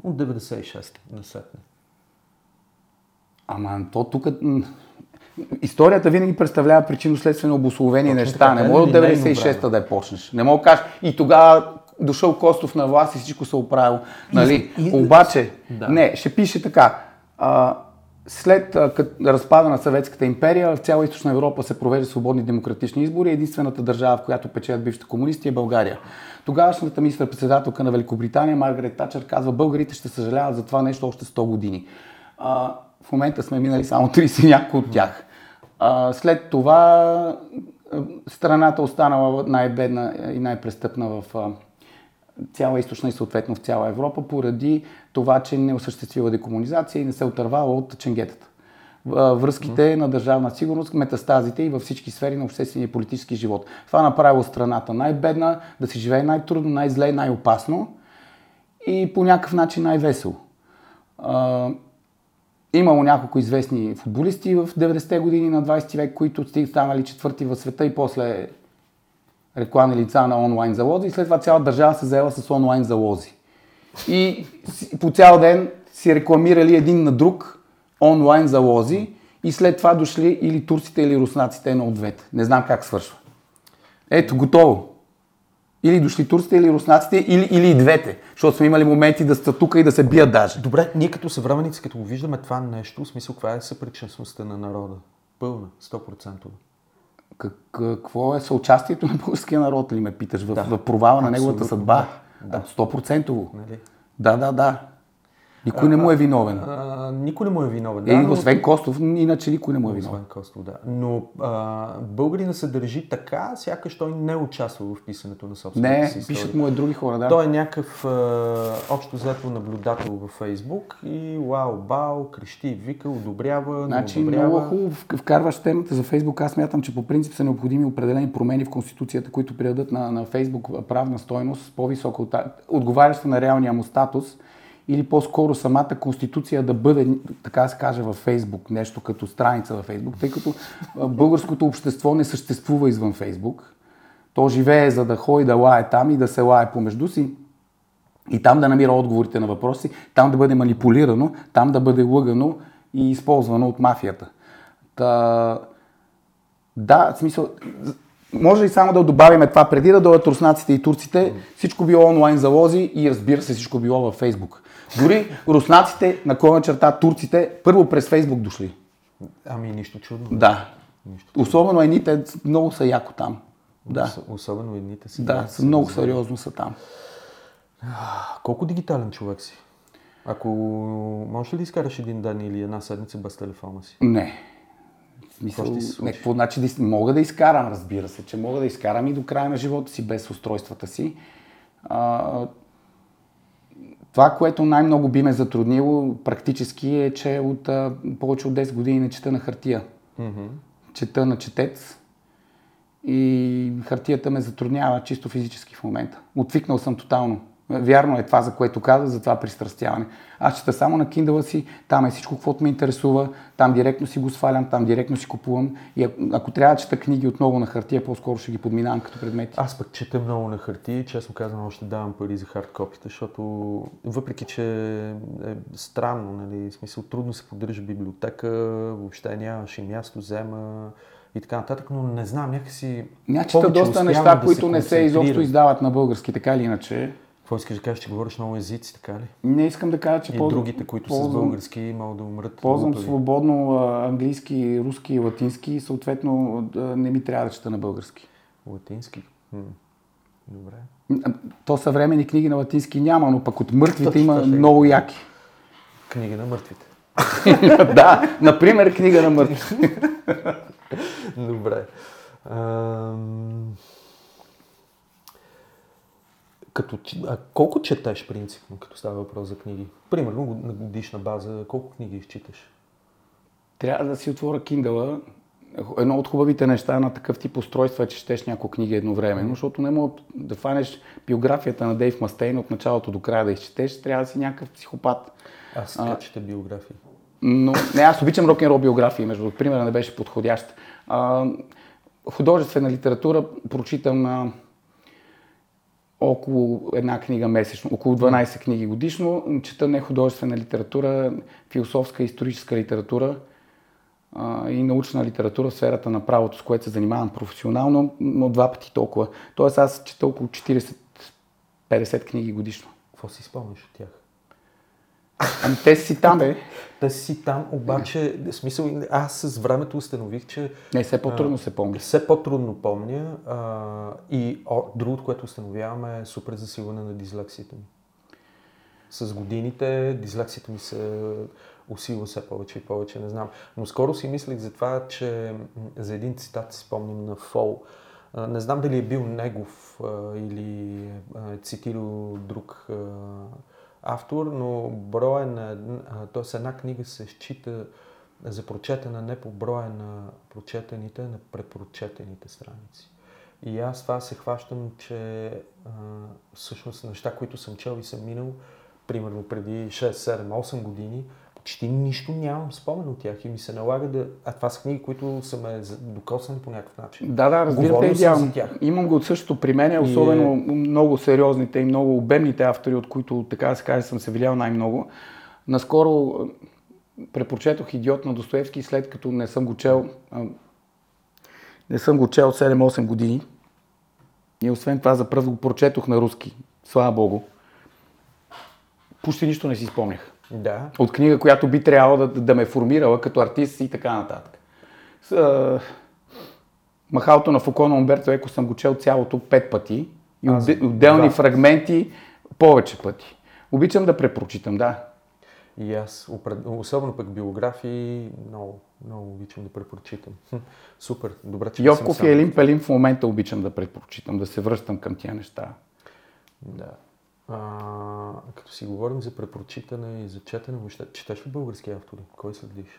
От деветдесет и шеста насетне. Ама то тук... Историята винаги представлява причинно-следствено обусловени точно неща. Така, не може от деветдесет и шеста да я почнеш. Не мога да кажеш и тогава дошъл Костов на власт и всичко се оправил. Нали? И, и, Обаче, да. не, ще пише така. А, след а, кът, разпада на Съветската империя, в цяла Източна Европа се провежда свободни демократични избори. Единствената държава, в която печелят бившите комунисти, е България. Тогавашната министър-председателка на Великобритания, Маргарет Тачър, казва: българите ще съжаляват за това нещо още сто години. А, в момента сме минали само трийсет някои от тях. А, след това страната останала най-бедна и най-престъпна в а, цяла източна и съответно в цяла Европа, поради това, че не осъществила декомунизация и не се отървала от ченгетата. Връзките mm-hmm. на държавна сигурност, метастазите и във всички сфери на обществения и политически живот. Това направило страната най-бедна, да си живее най-трудно, най-зле, най-опасно и по някакъв начин най-весело. А, имало няколко известни футболисти в деветдесетте години на двайсети век, които станали четвърти в света и после рекламни лица на онлайн залози, и след това цяла държава се заела с онлайн залози. И по цял ден си рекламирали един на друг онлайн залози и след това дошли или турците, или руснаците, едно от двете. Не знам как свършва. Ето, готово. Или дошли турците, или руснаците, или, или и двете. Защото сме имали моменти да са тук и да се бият даже. Добре, ние като съвременици, като го виждаме това нещо, в смисъл, каква е съпричастността на народа? Пълна, сто процента. Какво е съучастието на българския народ, ли ме питаш, в, да, в провала на неговата съдба? Да. сто процента. Нали? Да, да, да. Никой а, не му е виновен. А, а, никой не му е виновен. Да, е, но... Освен Костов, иначе никой не му е виновен. Костов, да. Но а, българина се държи така, сякаш той не участва в писането на собствената си история. Не, пишат му е други хора, да. Той е някакъв а, общо взето наблюдател във Фейсбук и уау, бау, крещи, вика, одобрява, значи, неодобрява. Много хубаво вкарваш темата за Фейсбук. Аз мятам, че по принцип са необходими определени промени в Конституцията, които придадат на, на Фейсбук правна стойност, по-висока, отговаряща на реалния му статус. Или по-скоро самата конституция да бъде, така да се каже, във Фейсбук, нещо като страница във Фейсбук, тъй като българското общество не съществува извън Фейсбук. То живее за да ходи, да лае там и да се лае помежду си и там да намира отговорите на въпроси, там да бъде манипулирано, там да бъде лъгано и използвано от мафията. Та... Да, в смисъл... Може ли само да добавим това, преди да дойдат руснаците и турците, всичко било онлайн залози и разбира се, всичко било във Фейсбук. Дори руснаците, наклона черта турците, първо през Фейсбук дошли. Ами нищо чудно. Да. Нищо чудно. Особено едните много са яко там. Да. Особено едните си. Да, са много възможно. Сериозно са там. Колко дигитален човек си? Ако можеш ли да изкараш един ден или една седмица без телефона си? Не. Мисъл, някакво, значи, мога да изкарам, разбира се, че мога да изкарам и до края на живота си без устройствата си. А, това, което най-много би ме затруднило практически е, че от а, повече от десет години не чета на хартия. Mm-hmm. Чета на четец и хартията ме затруднява чисто физически в момента. Отвикнал съм тотално. Вярно е това, за което каза, за това пристрастяване. Аз чета само на Kindle си, там е всичко, каквото ме интересува, там директно си го свалям, там директно си купувам и ако, ако трябва да чета книги отново на хартия, по-скоро ще ги подминавам като предмети. Аз пък чета много на хартия и честно казвам, още давам пари за хардкопите, защото въпреки, че е странно, нали, в смисъл трудно се поддържа библиотека, въобще нямаше място, взема и така нататък, но не знам, някакси... Чета доста неща, да които не се изобщо издават на български, така или иначе. Какво искаш да кажеш, че говориш много езици, така ли? Не искам да кажа, че... И полз... другите, които ползвам... са български, могат да умрат. Ползвам свободно английски, руски и латински и съответно не ми трябва да чета на български. Латински? М-м. Добре. То съвременни книги на латински няма, но пък от мъртвите точно, има много яки. Книги на мъртвите. Да, например книга на мъртвите. Добре. Ам... Като, а колко четеш принципно, като става въпрос за книги? Примерно на годишна база, колко книги изчиташ? Трябва да си отворя Kindle едно от хубавите неща на такъв тип устройство е, че четеш няколко книги едновременно, защото не мога да фанеш биографията на Дейв Мастейн от началото до края да изчетеш, трябва да си някакъв психопат. Аз сега чета биография. Но, не, аз обичам рок-н-рол биографии, между примера не беше подходящ. А, художествена литература прочитам а, около една книга месечно, около дванайсет книги годишно. Чета не художествена литература, философска и историческа литература а, и научна литература в сферата на правото, с което се занимавам професионално, но два пъти толкова. Тоест аз чета около четирийсет-петдесет книги годишно. Какво си спомниш от тях? Ами те си там, бе. Те си там, обаче, в смисъл, аз с времето установих, че... Не, все по-трудно а, се помня. Все по-трудно помня а, и о, другото, което установяваме е супер засилване на дислексията ми. С годините дислексията ми се усилва все повече и повече, не знам. Но скоро си мислих за това, че за един цитат си спомням на Фол. А, не знам дали е бил негов а, или е цитирал друг... А, автор, но броя на, т.е. една книга се счита за прочетена не по броя на прочетените, а на препрочетените страници. И аз това се хващам, че а, всъщност неща, които съм чел и съм минал, примерно преди шест, седем, осем години, почти нищо нямам спомен от тях и ми се налага да... А това са книги, които са ме докоснали по някакъв начин. Да, да, разбира те, идеално. Имам го от същото при мен, особено и... много сериозните и много обемните автори, от които, така да се каже, съм се вилял най-много. Наскоро препрочетох Идиот на Достоевски, след като не съм го чел... Не съм го чел седем-осем години. И освен това, за пръв го прочетох на руски. Слава Богу. Почти нищо не си спомнях. Да. От книга, която би трябвало да, да ме формирала като артист и така нататък. С, а, Махалото на Фуко на Умберто Еко съм го чел цялото пет пъти и Аз, отделни да. фрагменти повече пъти. Обичам да препрочитам, да. И аз, особено пък биографии, много, много обичам да препрочитам. Супер, добре, че Йовков съм сам. И Елин Пелин в момента обичам да препрочитам, да се връщам към тия неща. Да. А, като си говорим за препрочитане и за четене, въобще, четеш ли български автори? Кой следиш?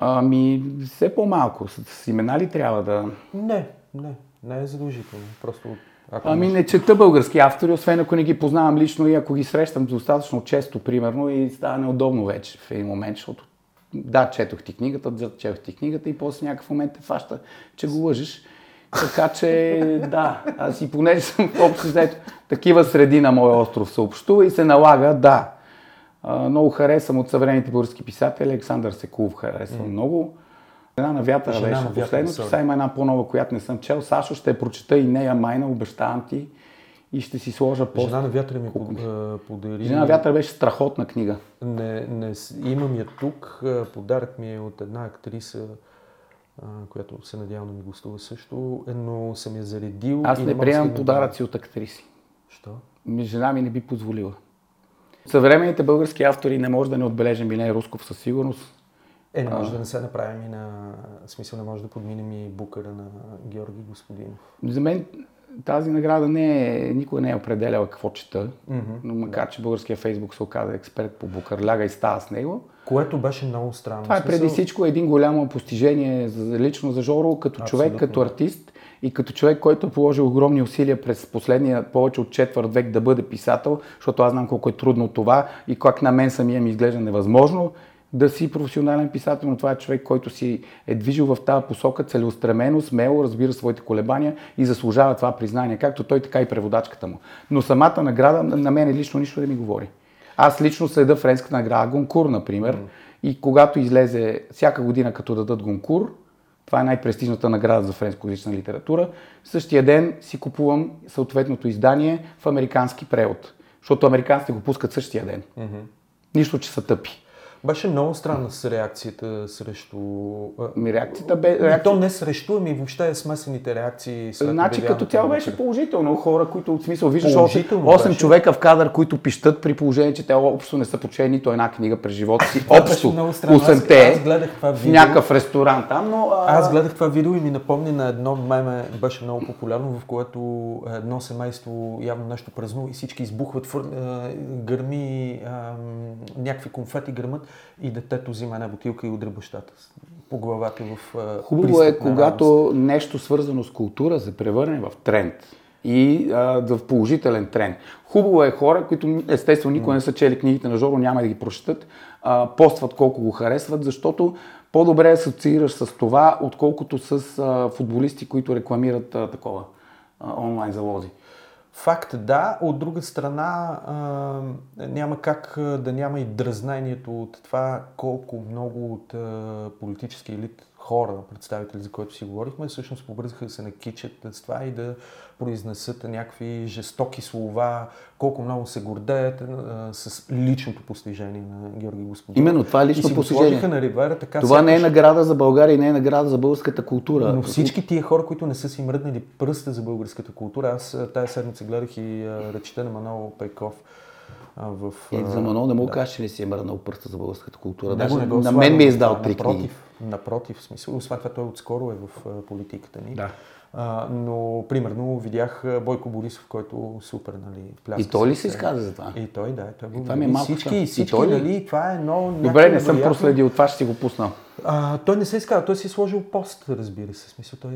Ами, все по-малко. С, с имена ли трябва да... Не, не. Не е задължително. Просто... Ако ами не чета български автори, освен ако не ги познавам лично и ако ги срещам достатъчно често, примерно, и става неудобно вече в един момент, защото да, четох ти книгата, да, четох ти книгата и после някакъв момент те фаща, че го лъжиш. Така че, да, аз и понеже съм общо взето такива среди на моя остров се общува и се налага, да. А, много харесвам от съвременните български писатели, Александър Секулов харесвам mm. много. Жена на вятъра беше последното, сега има една по-нова, която не съм чел. Сашо, ще прочета и нея майна, обещавам ти и ще си сложа пост. Жена на вятъра ми подари... Жена на вятъра беше страхотна книга. Не, не, имам я тук, подарък ми е от една актриса, която се надявам да ми гостува също, но съм я заредил... Аз не, не приемам подаръци от актриси. Що? Жена ми не би позволила. Съвременните български автори не може да не отбележим Милен Русков със сигурност. Е, не може а... да не се направим и на... смисъл не може да подминем и Букера на Георги Господинов. За мен тази награда не е... никога не е определяла какво чета, mm-hmm. но макар, че българския Фейсбук се оказа експерт по Букер, ляга и става с него. Което беше много странно. Това е преди всичко един голямо постижение за, лично за Жоро, като абсолютно. Човек, като артист и като човек, който положи огромни усилия през последния повече от четвърт век да бъде писател, защото аз знам колко е трудно това и как на мен самия ми изглежда невъзможно да си професионален писател, но това е човек, който си е движил в тази посока целеустремено, смело, разбира своите колебания и заслужава това признание, както той, така и преводачката му. Но самата награда на мен лично нищо не ми говори. Аз лично следа френската награда Гонкур, например, mm. и когато излезе всяка година, като дадат Гонкур, това е най-престижната награда за френскоязична литература, същия ден си купувам съответното издание в американски превод, защото американците го пускат същия ден. Mm-hmm. Нищо, че са тъпи. Беше много странна с реакцията срещу... Ми реакцията бе... Реакцията... И то не срещу, ами въобще е смесените реакции... Значи като цяло беше положително. Хора, които от смисъл... Виждаш осем беше. Човека в кадър, които пищат при положение, че те общо не са прочели нито една книга през живота си. Общо, осемте, в някакъв ресторант там, но... А... Аз гледах това видео и ми напомни на едно меме, беше много популярно, в което едно семейство явно нещо празнува и всички избухват, фър... гърми, някакви конфети гърмат. И детето взима една бутилка и удря бащата. по главата в а, хубаво е, когато нещо свързано с култура се превърне в тренд. И а, в положителен тренд. Хубаво е хора, които естествено никога не са чели книгите на Жоро, няма да ги прочетат, а, постват колко го харесват, защото по-добре асоциираш с това, отколкото с а, футболисти, които рекламират а, такова а, онлайн залози. Факт, да. От друга страна, а, няма как да няма и дразнанието от това колко много от а, политически елит хора, представители, за които си говорихме, всъщност побързаха да се накичат с това и да произнесат някакви жестоки слова, колко много се гордеят а, с личното постижение на Георги Господинов. Именно, това е лично постижение. На рибара, така това всякаш... не е награда за България и не е награда за българската култура. Но всички тия хора, които не са си мръднали пръста за българската култура, аз тая седмица гледах и речета на Манол Пейков. В, е, за Манол не мога да кажеш, че не си е мръднал пръста за българската култура. Да, даже, на мен ми е издал три книги. Напротив, в смисъл. Освен това, той отскоро е в политиката ни. Да. А, но, примерно, видях Бойко Борисов, който супер, нали, пляска. И той ли се изказа за това? И той, да. И той, това ми е малко. Всички, и всички, той, дали, това е едно... Добре, не съм проследил, това ще си го пуснал. А, той не се изказа, той си е сложил пост, разбира се. В смисъл, той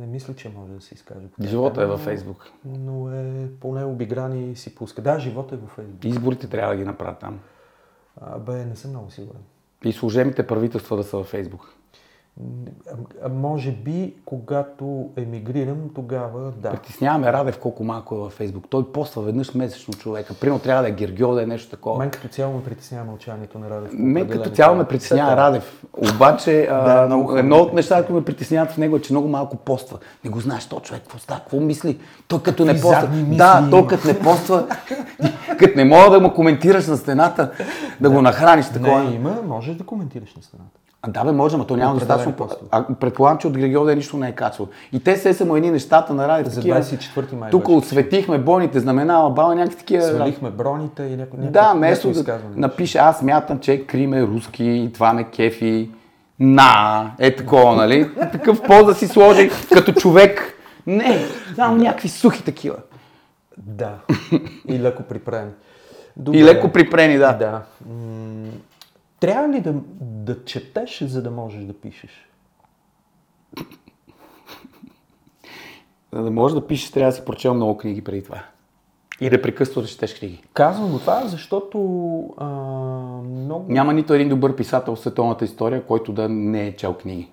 не мисля, че може да се изкаже. Живота е във Фейсбук. Но е поне обигран и си пуска. Да, живота е във Фейсбук. Изборите трябва да ги направят там. А, бе, не съм много сигурен. И служебните правителства да са във Фейсбук. А, може би, когато емигрирам, тогава да. Притесняваме Радев колко малко е във Фейсбук. Той поства веднъж месечно човека. Примерно трябва да е Гергьо, да е нещо такова. Мен като цяло ме притеснява мълчанието на Радев. Мен като цяло ме притеснява Радев. Обаче, а, да, едно от нещата, които ме притесняват в него е, че много малко поства. Не го знаеш то човек, какво става, какво мисли? Той като не поства. Да, той като не поства. Като не мога да му коментираш на стената, да го нахраниш такова. Не, има, можеш да коментираш на стената. А, да бе, може, но то няма достатъчно. Предполагам, че от Григьовде нищо не е качвало. И те се са му едни нещата на Радев. За двадесет и четвърти май Тук отсветихме бойните знамена, абала някакви такива... Свалихме броните и някакво... Да, место да напише, аз мятам, че Крим е руски, и това ме кефи, на, е такова, нали? Такъв поза си сложи, като човек. Не, само някакви сухи такива. Да, и леко припрени. Добре. И леко припрени, да. Да. Трябва ли да, да четеш, за да можеш да пишеш? За да можеш да пишеш, трябва да си прочел много книги преди това. И да прекъсто да четеш книги. Казвам го това, защото а, много... Няма нито един добър писател в световната история, който да не е чел книги.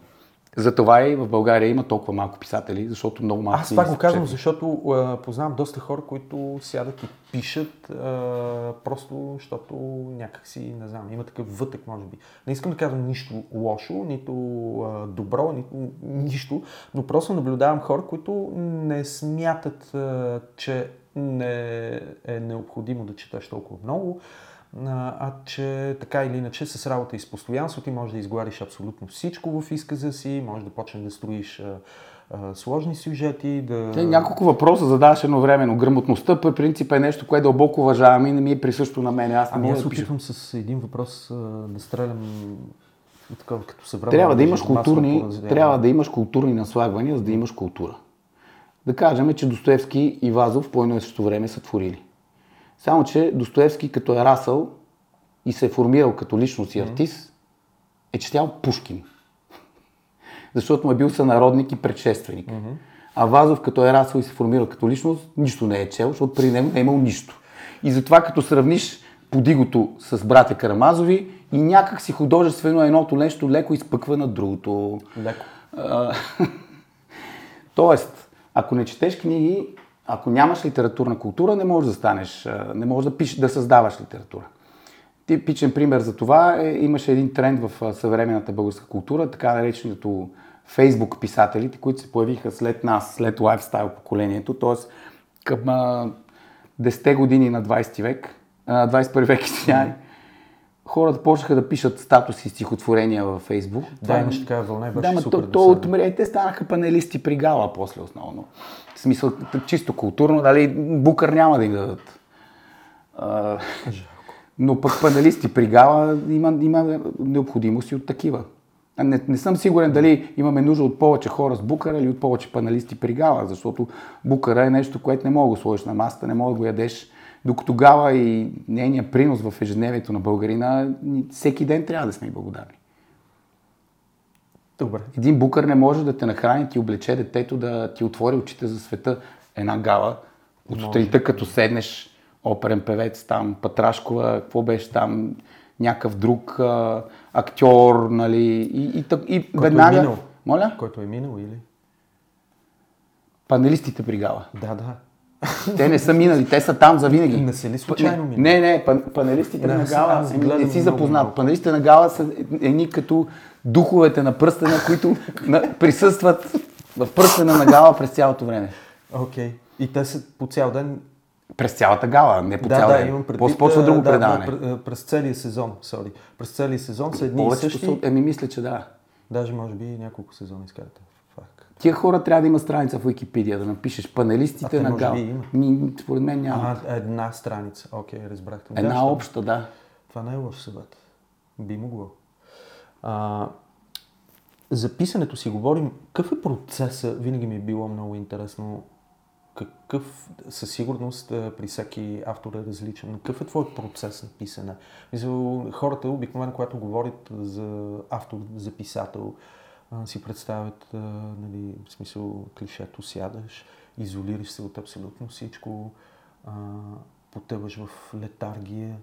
Затова и в България има толкова малко писатели, защото много малко... Аз това го казвам, защото а, познавам доста хора, които сядат и пишат, а, просто защото някакси, не знам, има такъв вътък, може би. Не искам да казвам нищо лошо, нито а, добро, нито нищо, но просто наблюдавам хора, които не смятат, а, че не е необходимо да четеш толкова много, а че така или иначе с работа и с постоянство ти можеш да изгладиш абсолютно всичко в изказа си, можеш да почнеш да строиш а, а, сложни сюжети. Да... Те, няколко въпроса задаваш едновременно. Грамотността по принцип е нещо, което дълбоко уважавам и не ми е присъщо на мен. Аз ами аз се опитвам с един въпрос а, да стрелям така, като събрана. Трябва да имаш културни, трябва да имаш културни наслагвания, за да имаш култура. Да кажем, че Достоевски и Вазов по едно и също време са творили. Само, че Достоевски, като е расъл и се е формирал като личност и артист, е четял Пушкин. Защото му е бил сънародник и предшественик. Mm-hmm. А Вазов, като е расъл и се формирал като личност, нищо не е чел, защото при него не е имал нищо. И затова, като сравниш подигото с братя Карамазови, и някак си художествено едното нещо леко изпъква на другото. Леко. Тоест, ако не четеш книги, ако нямаш литературна култура, не можеш да станеш, не можеш да пишеш, да създаваш литература. Типичен пример за това е, имаше един тренд в съвременната българска култура, така нареченото Фейсбук писателите, които се появиха след нас, след лайфстайл поколението, т.е. към десетте години на двадесети век, двадесет и първи век сега. Хората почнаха да пишат статуси и стихотворения във Фейсбук. Да, имаш такава вълна и беше да, супер досадно. Те станаха панелисти при Гала после основно. В смисъл, чисто културно, дали Букер няма да им дадат. А, но пък панелисти при Гала има, има необходимост и от такива. Не, не съм сигурен дали имаме нужда от повече хора с Букера или от повече панелисти при Гала, защото Букера е нещо, което не мога да го сложиш на масата, не мога да го ядеш. Докато Гала и нейният принос в ежедневието на българина, всеки ден трябва да сме и благодарни. Добре. Един букър не може да те нахрани, ти облече детето, да ти отвори очите за света. Една гала от сутринта, като седнеш, оперен певец там, Патрашкова, какво беше там, някакъв друг а, актьор, нали, и, и, и, и веднага... Е минал. Моля? Който е минал или? Панелистите при гала. Да, да. Те не са минали, те са там завинаги. Не са ли случайно минали? Не, не, пан, панелистите не, на гала не, не си запознат. Панелистите на гала са едни като духовете на пръстена, които на, присъстват в пръстена на гала през цялото време. Окей. Okay. И те са по цял ден... През цялата гала, не по да, цял да, ден. Имам предвид, Поспочва друго да, предаване. Да, през целия сезон, сори. През целия сезон са едни и същи... Еми мисля, че да. Даже може би няколко сезона изкарате. Тия хора трябва да има страница в Wikipedia, да напишеш панелистите а, на гала. Ми, според мен няма. А, една страница, окей, okay, разбрахте. Една да, обща, да. Това не е лош съвет. Би могло. А, за писането си говорим. Какъв е процесът? Винаги ми е било много интересно. Какъв, със сигурност, при всеки автор е различен. Какъв е твой процес на писане? Хората обикновено, когато говорят за автор, за писател, си представят, нали, в смисъл, клишето, сядаш, изолираш се от абсолютно всичко, потъваш в летаргия,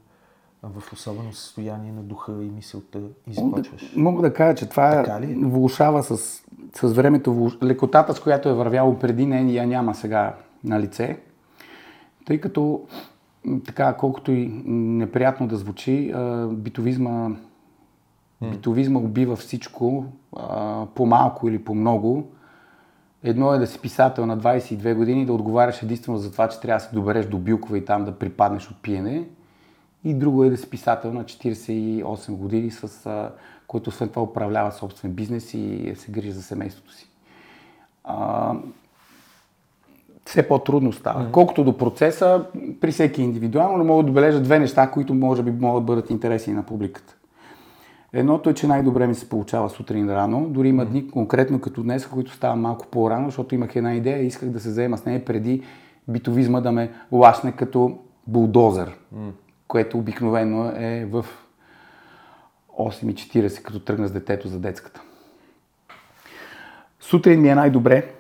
в особено състояние на духа и мисълта и изпочваш. Мога да кажа, че това влушава с, с времето, влуш... лекотата, с която е вървяло преди, не я няма сега на лице, тъй като, така, колкото и неприятно да звучи, битовизма Битовизма убива всичко, а, по-малко или по-много. Едно е да си писател на двайсет и две години, да отговаряш единствено за това, че трябва да се добереш до Билкова и там да припаднеш от пиене. И друго е да си писател на четирийсет и осем години, с, а, който освен това управлява собствен бизнес и се грижи за семейството си. А, все по-трудно става. Mm-hmm. Колкото до процеса, при всеки индивидуално, но мога да отбележа две неща, които може би могат да бъдат интересни на публиката. Едното е, че най-добре ми се получава сутрин рано. Дори има дни, конкретно като днес, които става малко по-рано, защото имах една идея и исках да се заема с нея преди битовизма да ме лашне като булдозер, mm. което обикновено е в осем и четирийсет, като тръгна с детето за детската. Сутрин ми е най-добре,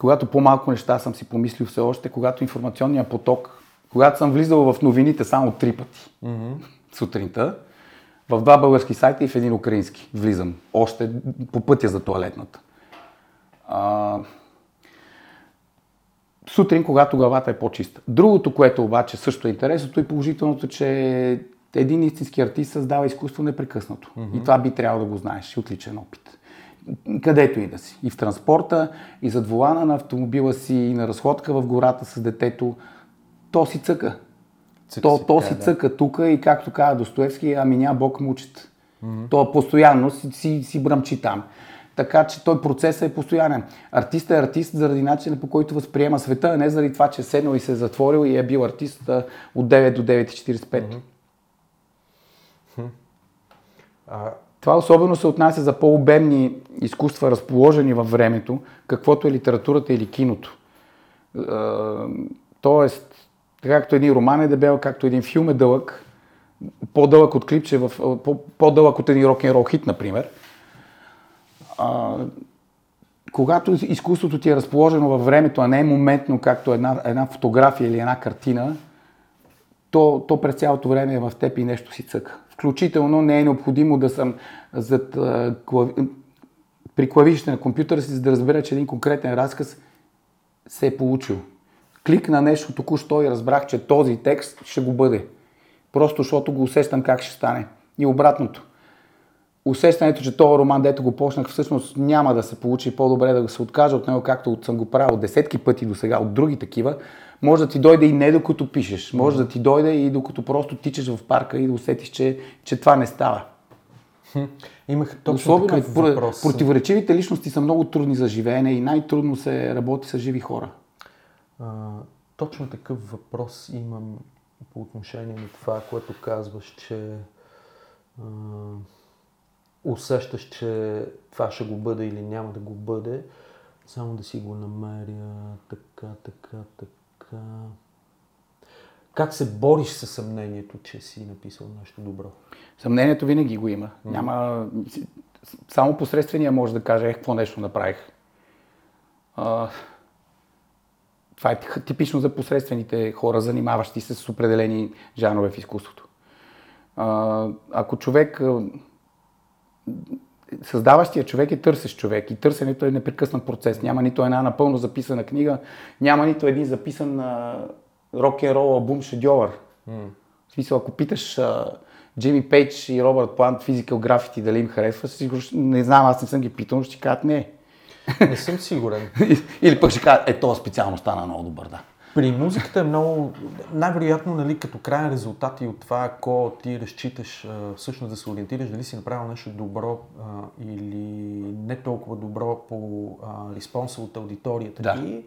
когато по-малко неща съм си помислил все още, когато информационният поток, когато съм влизал в новините само три пъти mm-hmm. сутринта, в два български сайта и в един украински влизам. Още по пътя за тоалетната. А... Сутрин, когато главата е по-чиста. Другото, което обаче също е интересното и положителното, че един истински артист създава изкуство непрекъснато. Mm-hmm. И това би трябвало да го знаеш. Отличен опит. Където и да си. И в транспорта, и зад волана на автомобила си, и на разходка в гората с детето. То си цъка. То, то си цъка тук и както каза Достоевски, ами няма Бог мучет. Mm-hmm. То постоянно си, си, си бръмчи там. Така че той процесът е постоянен. Артистът е артист заради начина, по който възприема света, а не заради това, че е седнал и се е затворил и е бил артист а, от девет до девет и четирийсет и пет. Mm-hmm. А... Това особено се отнася за по-обемни изкуства, разположени във времето, каквото е литературата или киното. А, тоест, така както един роман е дебел, както един филм е дълъг, по-дълъг от клипче, в, по-дълъг от един рок-н-рол хит, например. А, когато изкуството ти е разположено във времето, а не е моментно, както една, една фотография или една картина, то, то през цялото време е в теб и нещо си цъка. Включително не е необходимо да съм зад, а, клави... при клавишите на компютъра си, за да разбера, че един конкретен разказ се е получил. Клик на нещо току-що и разбрах, че този текст ще го бъде. Просто защото го усещам как ще стане. И обратното. Усещането, че този роман, дето го почнах, всъщност няма да се получи, по-добре да се откажа от него, както съм го правил десетки пъти до сега, от други такива. Може да ти дойде и не докато пишеш. Може да ти дойде и докато просто тичаш в парка и да усетиш, че, че това не става. Имах точно особено такъв въпрос. Противоречивите личности са много трудни за живеене и най-трудно се работи с живи хора. Uh, точно такъв въпрос имам по отношение на това, което казваш, че uh, усещаш, че това ще го бъде или няма да го бъде, само да си го намеря така, така, така. Как се бориш със съмнението, че си написал нещо добро? Съмнението винаги го има. Mm. Няма... само посредствения може да каже, ех, какво нещо направих. А, това е типично за посредствените хора, занимаващи се с определени жанрове в изкуството. А, ако човек... Създаващия човек е търсещ човек и търсенето е непрекъснат процес. Няма нито една напълно записана книга, няма нито един записан рок-н-рол албум шедьовър. Mm. В смисъл, ако питаш Джимми Пейдж и Робърт Плант, Physical Graffiti, дали им харесва, не знам, аз не съм ги питал, ще кажат не. Не съм сигурен. Или пък ще кажат, е, това специално стана много добър, да. При музиката е много, най-вероятно, нали, като крайен резултат и от това, ако ти разчиташ всъщност да се ориентираш, дали си направил нещо добро а, или не толкова добро по а, респонса от аудиторията, да. И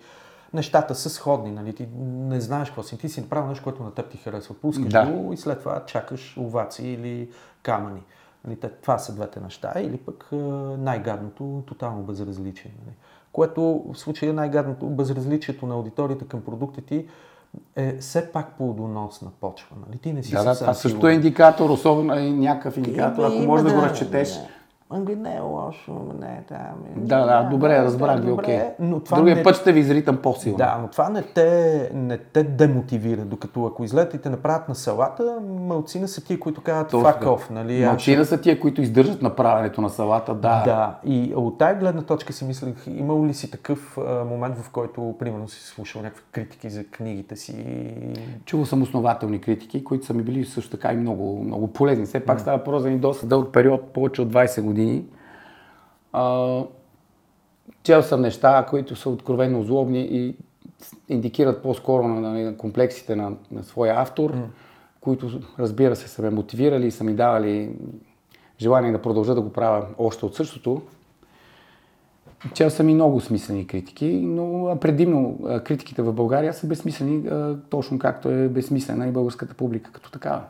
нещата са сходни, нали, ти не знаеш какво си, ти си направил нещо, което на теб ти харесва, пускаш да. Го и след това чакаш овации или камъни. Нали, това са двете неща или пък най-гадното, тотално безразличие. Нали. Което в случая най-гадното, безразличието на аудиторията към продукта ти е все пак плодоносна почва. Нали? Ти не си да, съвсем да, също е индикатор, особено е някакъв индикатор, ако можеш да го разчетеш. Англия не е лошо, не е там. Да, да, добре, разбрах ви, окей. Другия път ще ви изритам по-силно. Да, но това не те, не те демотивира, докато ако излезат и те направят на салата, малцина са тия, които казват fuck off, нали? Малцина са тия, които издържат направенето на салата, да. Да, и от тая гледна точка си мислех, имал ли си такъв момент, в който, примерно, си слушал някакви критики за книгите си? Чувал съм основателни критики, които са ми били също така и много, много полезни. Все пак става въпрос за един доста дълъг период, повече от двайсет години. Uh, чел съм неща, които са откровено злобни и индикират по-скоро на, на комплексите на, на своя автор, mm. които, разбира се, са ме мотивирали и са ми давали желание да продължа да го правя още от същото. Чел съм и много смислени критики, но предимно критиките в България са безсмислени, точно както е безсмислена и българската публика като такава.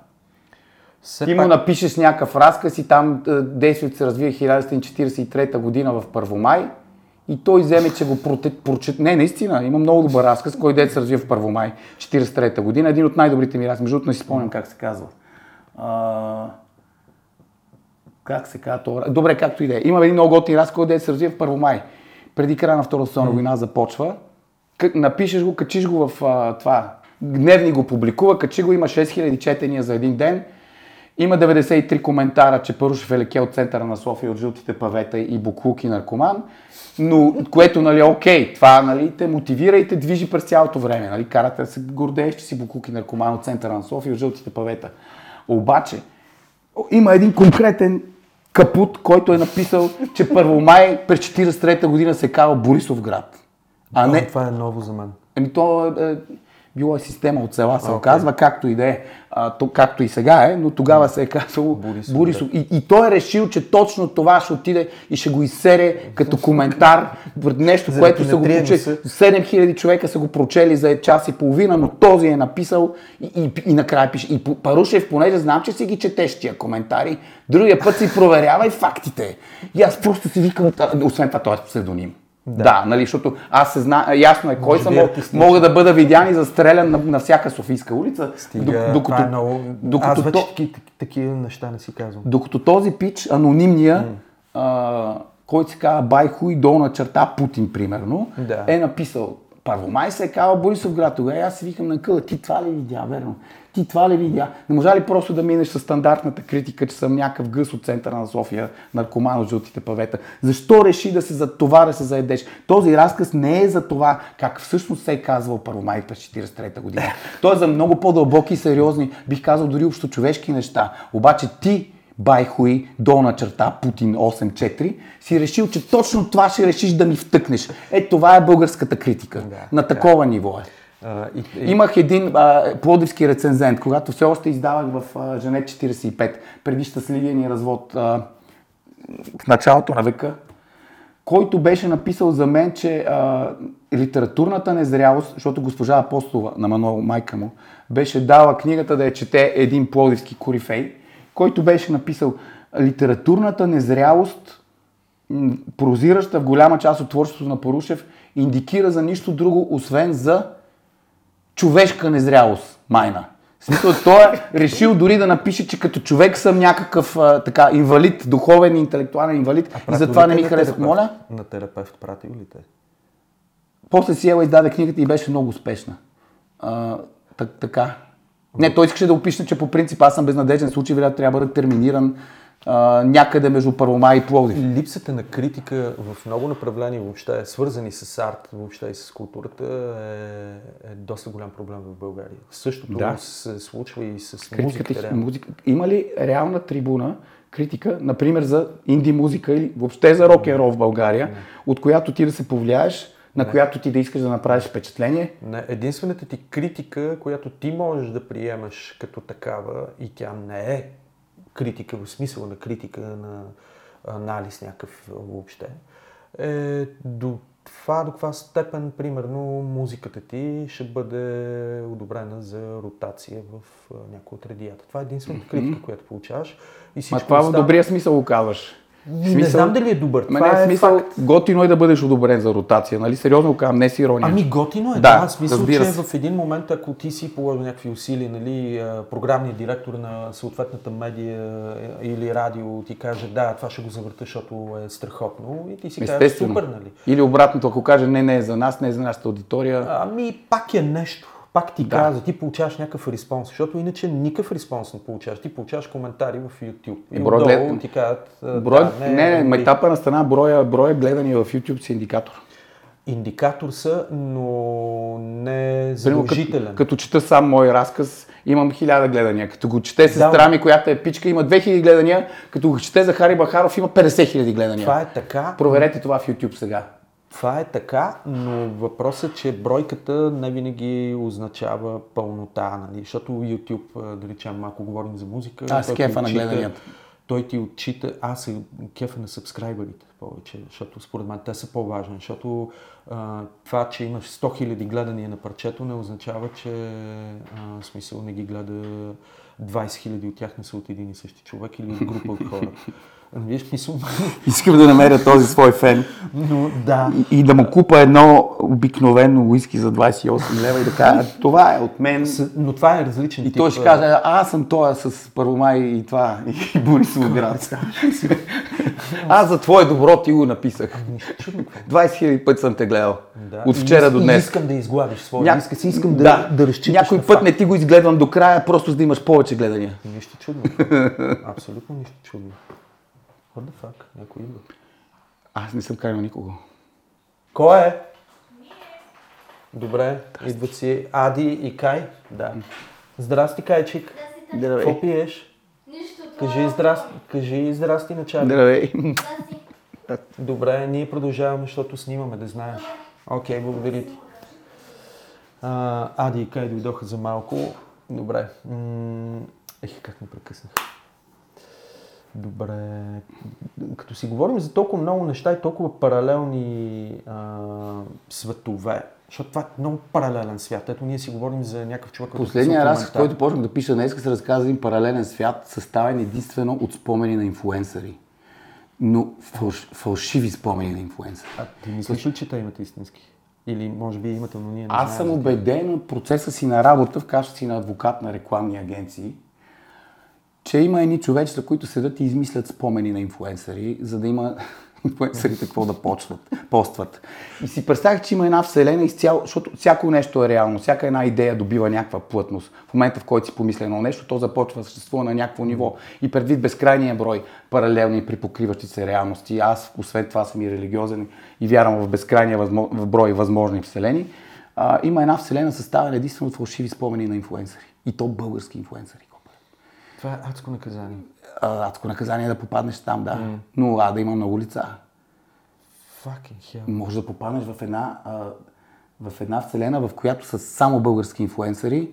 Все ти му пак... напишеш някакъв разказ и там действието се развие хиляда деветстотин четирийсет и трета година в Първомай и той вземе, че го прочете. Не, наистина, има много добър разказ, кой дете се развие в Първомай четирийсет и трета година. Един от най-добрите ми разкази. Между другото не си спомням как се казва. А... Как се казва това? Добре, както и да е. Има един много готин разказ, кой дете се развие в Първомай. Преди края на Втората световна война започва. Напишеш го, качиш го в а, това. Дневник го публикува, качи го, има шест хиляди четения за един ден. Има деветдесет и три коментара, че Парушев е леке от центъра на София, от жълтите павета и буклук и наркоман, но което, нали, окей, това, нали, те мотивира и те движи през цялото време, нали, карате да се гордееш, че си буклук и наркоман от центъра на София, от жълтите павета. Обаче, има един конкретен капут, който е написал, че Първомай през четирийсет и трета година се казва Борисовград. А не... Това е ново за мен. Еми то... Било е система от села, се оказва, okay. както и да е, както и сега е, но тогава се е казало Борисов. Борисов. И, и той е решил, че точно това ще отиде и ще го изсере като коментар, нещо, което са го прочели. седем хиляди човека са го прочели за час и половина, но този е написал и, и, и накрая пише. И Парушев, понеже знам, че си ги четеш тия коментари, другия път си проверявай фактите. И аз просто си викам, освен това, той е псевдоним. Да. Да, нали, защото аз се зна... ясно е кой съм, мога да бъда видян и застрелян на, на всяка Софийска улица. Стига, докато, много... докато аз вече то... такива неща не си казвам. Докато този пич, анонимния, mm. който се казва Байхуй, долна черта Путин, примерно, да. Е написал Първомай се е казва Борисовград, тогава аз си викам на къла, ти това ли видя, верно? Ти това ли видя? Не можа ли просто да минеш със стандартната критика, че съм някакъв гъс от центъра на София, наркоман от жълтите павета? Защо реши да се за това да се заедеш? Този разказ не е за това как всъщност се е казвал Първомай през четирийсет и трета година. Той е за много по-дълбоки и сериозни, бих казал дори общочовешки неща. Обаче ти, Байхуи, долна черта, Путин осем четири, си решил, че точно това ще решиш да ми втъкнеш. Е, това е българската критика. Да, на такова да. Ниво е. Uh, и, и... Имах един uh, пловдивски рецензент, когато все още издавах в uh, Женет четирийсет и пет, преди щастливия ни развод uh, в началото на века, който беше написал за мен, че uh, литературната незрялост, защото госпожа Апостолова, на Манол, майка му, беше дала книгата да я чете един пловдивски корифей, който беше написал литературната незрялост, прозираща в голяма част от творчеството на Парушев, индикира за нищо друго, освен за човешка незрялост майна. В смисъл, той е решил дори да напише, че като човек съм някакъв а, така инвалид, духовен, интелектуален инвалид, а и затова не ми харесва. Моля? На терапевт пратил ли те? После си ела издаде книгата и беше много успешна. А, так, така. Не, той искаше да опише, че по принцип аз съм безнадежден случай, вероятно трябва да бъда терминиран а, някъде между Първомай и Пловдив. Липсата на критика в много направления, въобще е свързани с арт, въобще и с културата, е, е доста голям проблем в България. Същото да. се случва и с критиката, музиката. Има ли реална трибуна, критика, например за инди музика или въобще за рок-н-рол в България, не. от която ти да се повлияеш, на не. която ти да искаш да направиш впечатление? Не. Единствената ти критика, която ти можеш да приемаш като такава, и тя не е критика в смисъла на критика, на анализ някакъв въобще, е до това, до каква степен, примерно, музиката ти ще бъде одобрена за ротация в някоя от радията. Това е единствената критика, mm-hmm. която получаваш. И всичко. А това остава... в добрия смисъл го казваш. Смисъл... Не знам дали е добър. Това не е смисъл. Факт... Готино е да бъдеш одобрен за ротация, нали? Сериозно казвам, не си ирония. Ами готино е, да. да смисъл, че в един момент, ако ти си положил някакви усилия, нали, програмният директор на съответната медия или радио ти каже, да, това ще го завърта, защото е страхотно, и ти си кажеш, супер, нали? Или обратното, ако каже, не, не е за нас, не е за нашата аудитория. Ами пак е нещо. Пак ти да. казва, ти получаваш някакъв респонс, защото иначе никакъв респонс не получаваш. Ти получаваш коментари в YouTube. И брой отдолу глед... ти казват... Брой... Да, не, не, не майтапа на страна, броя, броя гледания в YouTube са индикатор. Индикатор са, но не задължителен. Като, като чета сам мой разказ, имам хиляда гледания. Като го чете сестра ми, която е пичка, има две хиляди гледания. Като го чете Захари Бахаров, има петдесет хиляди гледания. Това е така. Проверете това в YouTube сега. Това е така, но въпросът е, че бройката не винаги означава пълнота, нали? Защото YouTube, да речем, ако говорим за музика... А, с кефа на гледанията. Той ти отчита, аз е кефа на сабскрайбърите повече, защото според мен те са по-важни, защото а, това, че имаш сто хиляди гледания на парчето, не означава, че а, смисъл не ги гледа двайсет хиляди от тях не са от един и същи човек или група от хора. Виж, мисъл... Искам да намеря този свой фен, но, да. и, и да му купа едно обикновено уиски за двайсет и осем лева и да кажа, това е от мен. Но това е различен и тип. И той ще каже, а, аз съм тоя с Първомай и това, и Борисовград. Аз за твое добро ти го написах. двайсет хиляди път съм те гледал. Да. От вчера и, до днес. И искам да изгладиш своя. Ня... Иска, си искам да, да, да разчиташ. Някой път факт. Не ти го изгледвам до края, просто за да имаш повече гледания. Нищо чудно. Абсолютно нищо чудно. What the fuck? Някой идва. Аз не съм канил никого. Кой е? Добре, идват си Ади и Кай. Да. Здрасти, Кайчик. Здравей. Какво пиеш? Нищо. Кажи здрасти, кажи здрасти на чай. Здравей. Добре, ние продължаваме, защото снимаме, да знаеш. Окей, okay, благодаря ти. А, Ади и Кай дойдоха за малко. Добре. Ех, как ме прекъснах. Добре, като си говорим за толкова много неща и толкова паралелни а, светове, защото това е много паралелен свят. Ето ние си говорим за някакъв човек... Последният разказ, който почнах да пиша днес, се разказва един паралелен свят, съставен единствено от спомени на инфлуенсъри. Но фалш, фалшиви спомени на инфлуенсъри. А ти мислиш ли, че те имат истински? Или може би имате, но ние не знаем. Аз съм убеден от процеса си на работа в качеството си на адвокат на рекламни агенции, че има едни човечета, които седат и измислят спомени на инфлуенсъри, за да има инфлуенсърите какво да почват, постват. И си представих, че има една вселена изцяло, защото всяко нещо е реално, всяка една идея добива някаква плътност. В момента, в който си помисля едно нещо, то започва да съществува на някакво ниво. И предвид безкрайния брой паралелни и припокриващи се реалности, аз освен това съм и религиозен и вярвам в безкрайния възмо... в брой възможни вселени, а, има една вселена съставена единствено от фалшиви спомени на инфлуенсъри. И то български инфлуенсъри. Това е адско наказание. А, адско наказание е да попаднеш там, да. Mm. Но а, да има много лица. Fucking hell. Може да попаднеш в една, а, в една вселена, в която са само български инфлуенсъри,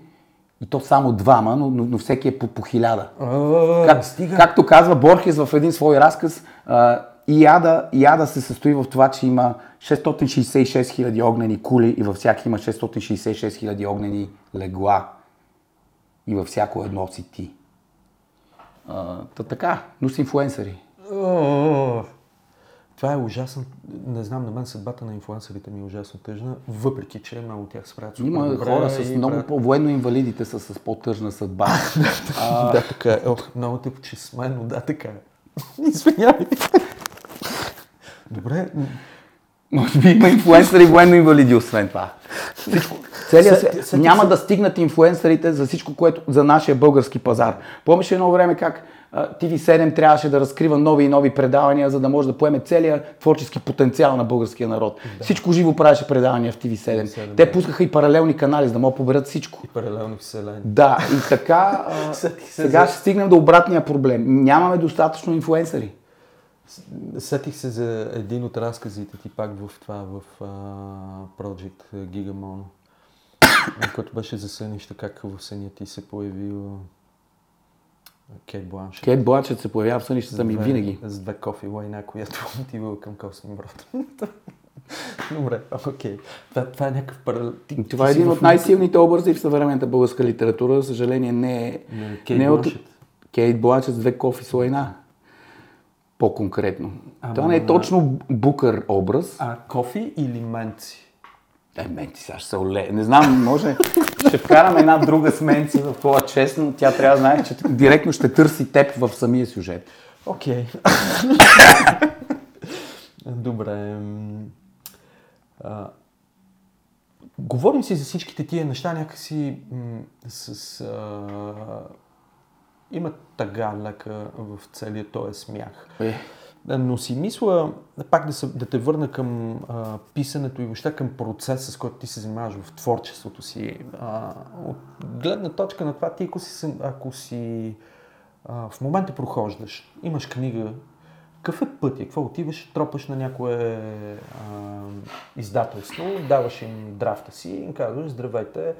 и то само двама, но, но всеки е по, по хиляда. Oh, как, стига. Както казва Борхес в един свой разказ, а, и Ада, и Ада се състои в това, че има шестстотин шейсет и шест хиляди огнени кули и във всяка има шестстотин шейсет и шест хиляди огнени легла. И във всяко едно си ти. Та така, но с инфлуенсъри. Това е ужасно. Не знам, на мен съдбата на инфлуенсърите ми е ужасно тъжна, въпреки че много от тях справят. Има хора с много брат... по-военно-инвалидите са с по-тъжна съдба. а... Да, така е. Ох, много те почи с мен, но да, така е. Извинявай. Добре. Може би има инфлуенсъри и военно-инвалиди освен това. Целият свят. Се... Няма да стигнат инфлуенсърите за всичко, което за нашия български пазар. Помниш едно време как Ти Ви седем трябваше да разкрива нови и нови предавания, за да може да поеме целият творчески потенциал на българския народ. Да. Всичко живо правеше предавания в Ти Ви седем. ти ви седем Те пускаха и паралелни канали, за да могат да поберат всичко. И паралелни вселени. Да, и така а, сега ще стигнем до обратния проблем. Нямаме достатъчно инфлуенсъри. Сетих се за един от разказите ти пак в това, в а, Project Gigamono, който беше за сънища, как в съня ти се появила Кейт Бланшет. Кейт Бланшет се появява в сънищата ми винаги. С две кофи лайна, която отивала към косен брод. Добре, окей. Okay. Това, това е някакъв паралел. Това е един в... от най-силните образи в съвременната българска литература. За съжаление не е... Кейт не от... Кейт Бланшет с две кофи с лайна. По-конкретно. А, това не е точно Букер образ. А кофи или менци? Е, менци, сега ще се оле. Не знам, може ще вкарам една друга с менци в това, честно. Тя трябва да знае, че директно ще търси теб в самия сюжет. Окей. Okay. Добре. А, говорим си за всичките тия неща някакси м- с... А... Има тъга лека в целия този смях. Е. Но си мисля, пак да, се, да те върна към а, писането и въобще към процеса, с който ти се занимаваш в творчеството си. А, от гледна точка на това, ти ако си, ако си а, в момента прохождаш, имаш книга, какъв е пътя? Какво отиваш, тропаш на някое а, издателство, даваш им драфта си и им казваш, здравейте,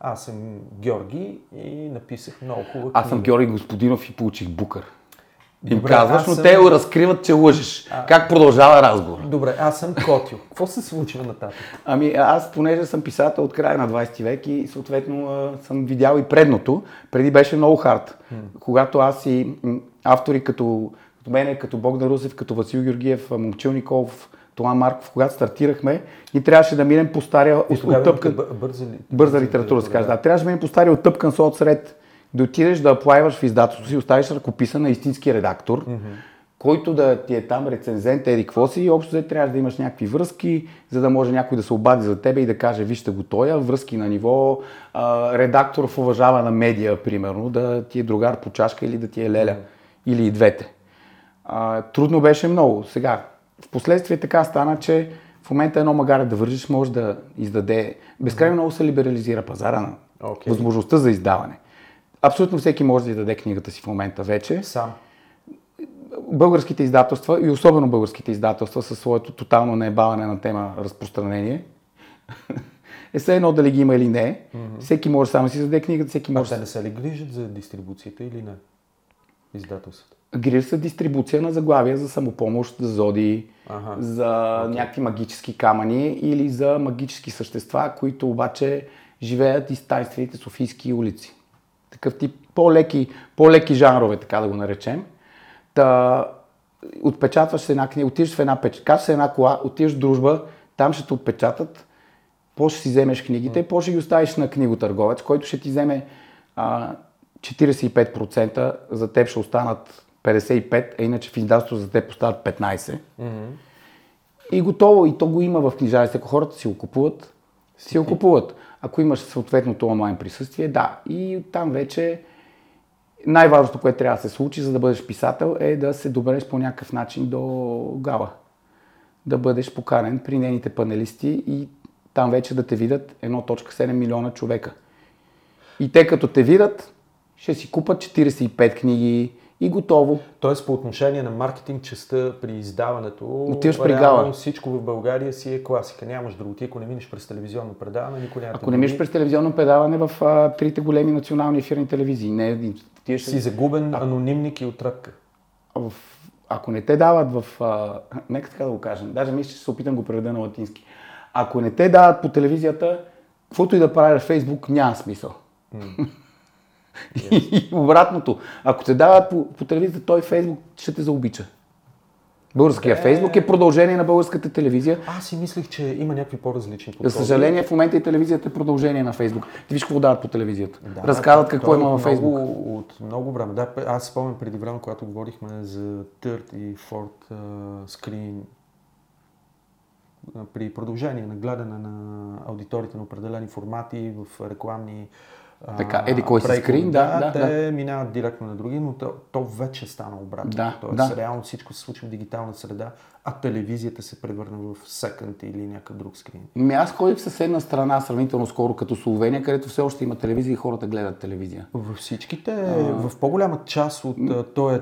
аз съм Георги и написах много хубава книга. Аз съм Георги Господинов и получих Букер. Им Добре, казваш, но съм... те го разкриват, че лъжеш. А... Как продължава разговор? Добре, аз съм Котю. Какво се случва нататък? Ами аз, понеже съм писател от края на двайсети век и съответно съм видял и предното. Преди беше много хард. Hmm. Когато аз и автори като, като мене, като Богдан Русев, като Васил Георгиев, Момчил Николов, Толан Марков, когато стартирахме, ние трябваше да минем по стария оттъпкан... Бърза, ли... бърза литература, се казва. Да. Трябваше да минем по стария оттъпкан соцред, да отидеш да аплайваш в издателството си, оставиш ръкописа на истински редактор, mm-hmm. който да ти е там рецензент, еди какво си, и общо трябваше да имаш някакви връзки, за да може някой да се обади за тебе и да каже, вижте го тоя, връзки на ниво а, редактор в уважавана медия, примерно, да ти е другар по чашка или да ти е леля, mm-hmm. или и двете. А, трудно беше много. Сега, впоследствие така стана, че в момента едно магаре да вържиш може да издаде. Безкрайно много се либерализира пазара на okay. възможността за издаване. Абсолютно всеки може да издаде книгата си в момента вече. Сам. Българските издателства и особено българските издателства със своето тотално наебаване на тема разпространение е все едно дали ги има или не. Mm-hmm. Всеки може сам да си издаде книгата, всеки може... А те не се ли грижат за дистрибуцията или не? Издателството. Грижат се дистрибуция на заглавия за самопомощ, за зоди, ага. за okay. някакви магически камъни или за магически същества, които обаче живеят из тайнствените софийски улици. Такъв тип по-леки, по-леки жанрове, така да го наречем. Та, отпечатваш се една книга, отиваш в една печата, качваш се една кола, отиваш в дружба, там ще те отпечатат, после си вземеш книгите, mm. после ще ги оставиш на книготърговец, който ще ти вземе а, четирийсет и пет процента, за теб ще останат петдесет и пет процента, а иначе в издателството за теб остават петнайсет процента. Mm-hmm. И готово, и то го има в книжарите, ако хората си го купуват, си го купуват. Ако имаш съответното онлайн присъствие, да. И там вече най-важното, което трябва да се случи, за да бъдеш писател, е да се добереш по някакъв начин до гала. Да бъдеш поканен при нейните панелисти и там вече да те видят едно цяло седем милиона човека. И те като те видят, ще си купат четирийсет и пет книги и готово. Тоест по отношение на маркетинг частта при издаването, отиваш при гала. Всичко в България си е класика. Нямаш друго. Ти ако не минеш през телевизионно предаване, никой няма. Ако не минеш през телевизионно предаване в а, трите големи национални ефирни телевизии, не ти си загубен а... анонимник и отръпка. В... Ако не те дават в а... нека така да го кажем. Даже мисля, че се опитам го преведа на латински. Ако не те дават по телевизията, каквото и да правиш в Фейсбук, няма смисъл. Mm. Yes. И обратното, ако те дават по, по телевизията, той Фейсбук ще те заобича. Българския Фейсбук е продължение на българската телевизия. Аз си мислих, че има някакви по-различни подходи. За съжаление, в момента и телевизията е продължение на Фейсбук. Ти виж какво дават по телевизията. Да, разказват какво има във Фейсбук. От много време. Да, аз спомням преди време, когато говорихме за Third и Fourth Screen при продължение на гледане на аудиторите на определени формати в рекламни Така, еди кой си скрин, да, да, те да. минават директно на други, но то, то вече стана обратно. Да, Тоест, да. реално всичко се случва в дигитална среда, а телевизията се превърна в секънд или някакъв друг скрин. Ми аз ходих в съседна страна сравнително скоро, като Словения, където все още има телевизия и хората гледат телевизия. Във всичките, а... в по-голяма част от, той,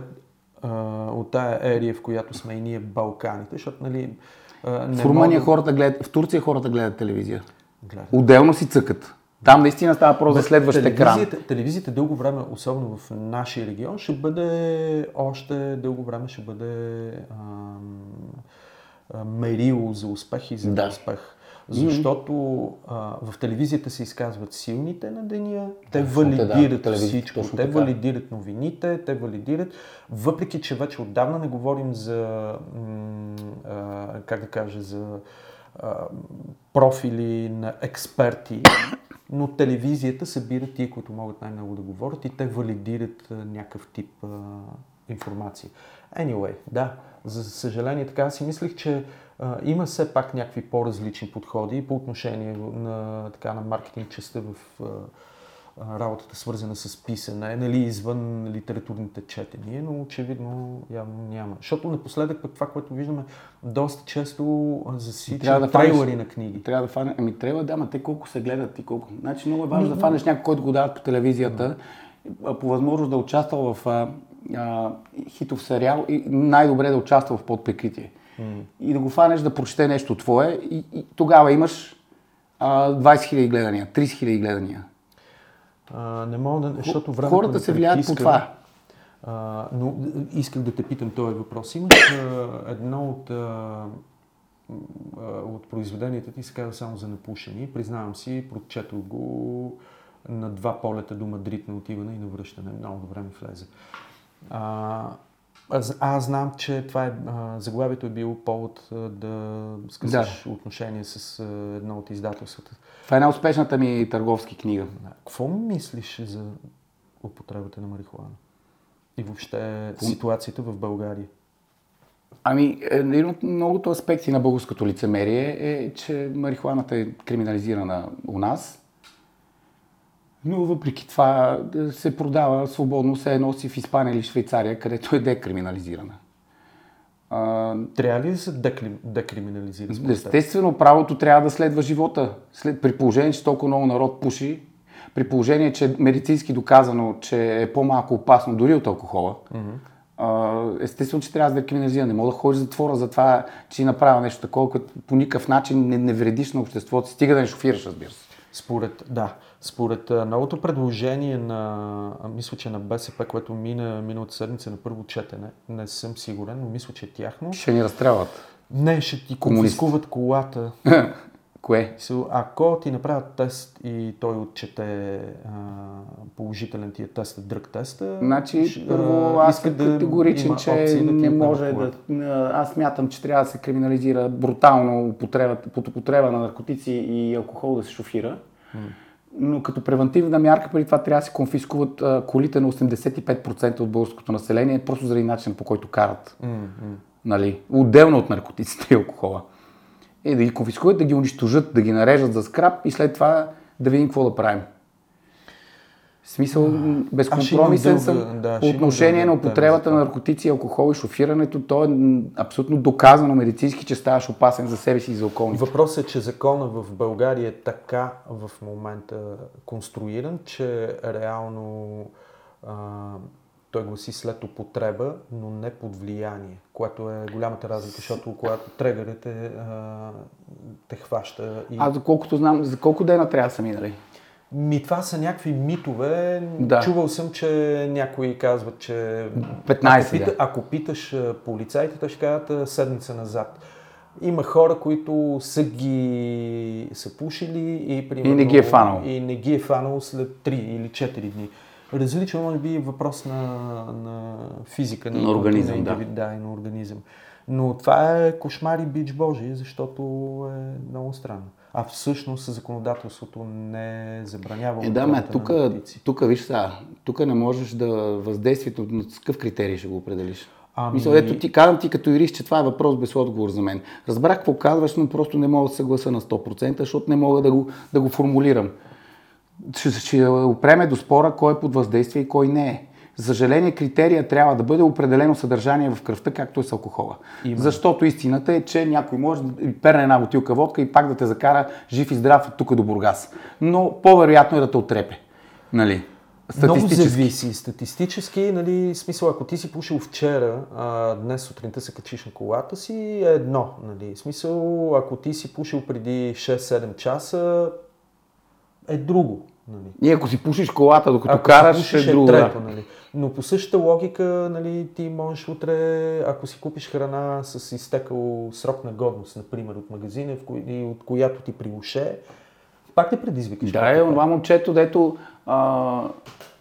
от тая ерия, в която сме и ние Балканите, защото нали... В Румъния мога... хората гледат, в Турция хората гледат телевизия. Гледат. Отделно си цъкат. Там наистина става просто за следващ екран. Телевизията дълго време, особено в нашия регион, ще бъде още дълго време ще бъде а, мерило за успех и за да. успех. Защото а, в телевизията се изказват силните на деня, те да, валидират да, всичко, те така. валидират новините, те валидират, въпреки че вече отдавна не говорим за, м, а, как да кажа, за а, профили на експерти, но телевизията събира тия, които могат най-много да говорят и те валидират а, някакъв тип а, информация. Anyway, да, за съжаление така си мислих, че а, има все пак някакви по-различни подходи по отношение на, така, на маркетинг частта в а, работата свързана с писане, нали, извън литературните четения, но очевидно явно няма. Защото напоследък пък това, което виждаме, доста често засича да трейлери да на книги. Трябва да фанеш, ами трябва да, ама те колко се гледат и колко. Значи много е важно да фанеш някой, който го дават по телевизията, да. по възможност да участва в а, а, хитов сериал и най-добре да участва в подприкритие. Mm. И да го фанеш да прочете нещо твое и, и тогава имаш а, двайсет хиляди гледания, трийсет хиляди гледания. А, не мога да... Защото времето хората се влияят по това. А, но исках да те питам този въпрос. Имаш а, едно от, а, от произведенията ти се казва само за напушени. Признавам си, прочетох го на два полета до Мадрид на отиване и на връщане. Много добре ми влезе. А, аз, аз знам, че това е, а, заглавието е било повод а, да скъсаш да. отношение с а, едно от издателствата. Това е една успешната ми търговски книга. Какво мислиш за употребата на марихуана? И въобще ситуацията в България? Ами, един от многото аспекти на българското лицемерие е, че марихуаната е криминализирана у нас, но въпреки това се продава свободно, се носи в Испания или Швейцария, където е декриминализирана. А... Трябва ли да се декли... декриминализира? Естествено, правото трябва да следва живота. След... При положение, че толкова много народ пуши, при положение, че е медицински доказано, че е по-малко опасно дори от алкохола, mm-hmm. естествено, че трябва да декриминализира. Не мога да ходиш в затвора за това, че направя нещо такова, което по никакъв начин не, не вредиш на обществото, стига да не шофираш, разбира се. Според, да, според новото предложение на, мисля, че на БСП, което мина миналата седмица на първо четене, не съм сигурен, но мисля, че тяхно... Ще ни разстрелват. Не, ще ти конфискуват колата. Кое? Ако ти направят тест и той отчете а, положителен тия тест, дръг теста... Значи, първо аз съм категоричен, да че да не може да... Аз мятам, че трябва да се криминализира брутално употреба, употреба на наркотици и алкохол да се шофира. М. Но като превентивна мярка, преди това трябва да се конфискуват а, колите на осемдесет и пет процента от българското население, просто заради начин, по който карат. М. Нали? Отделно от наркотиците и алкохола. Е, да ги конфискуват, да ги унищожат, да ги нарежат за скрап и след това да видим какво да правим. В смисъл, безкомпромисен съм да, по отношение на употребата да, на наркотици, алкохол и шофирането. То е абсолютно доказано медицински, че ставаш опасен за себе си и за околните. Въпросът е, че законът в България е така в момента конструиран, че реално а, той гласи след употреба, но не под влияние, което е голямата разлика, защото когато трегърът е, а, те хваща. И... А доколкото знам, за колко дена трябва да са минали? Ми това са някакви митове. Да. Чувал съм, че някои казват, че... петнайсет Ако, пита, ако питаш полицаите, те ще казват седмица назад. Има хора, които са ги са пушили и, примерно, и не ги е фанало. И не ги е фанало след три или четири дни. Различно, може би, въпрос на, на физика, на, на организъм, на индивид, да. Да, и на организъм. Но това е кошмар и бич божи, защото е много странно. А всъщност законодателството не забранява... Е, да, ме, тук, тук виж сега, тук не можеш да въздействието, но с какъв критерий ще го определиш? Ами... Мисля, ето ти, казвам ти като юрист, че това е въпрос без отговор за мен. Разбрах какво казваш, но просто не мога да се съглася на сто процента, защото не мога да го, да го формулирам. Ще, ще опреме до спора кой е под въздействие и кой не е. За съжаление, критерия трябва да бъде определено съдържание в кръвта, както е с алкохола. Именно. Защото истината е, че някой може да перне една бутилка водка и пак да те закара жив и здрав от тук до Бургас. Но по-вероятно е да те отрепе. Нали? Статистически. Много зависи. Статистически, нали, смисъл, ако ти си пушил вчера, а днес сутринта се качиш на колата си, е едно. Нали? Смисъл, ако ти си пушил преди шест-седем часа, е друго. Нали. И ако си пушиш колата, докато ако караш, е друго. Е трето, нали. Но по същата логика, нали, ти можеш утре, ако си купиш храна с изтекал срок на годност, например, от магазина, в кои, от която ти прилуше, пак те предизвикаш. Да, е, това момчето, дето а,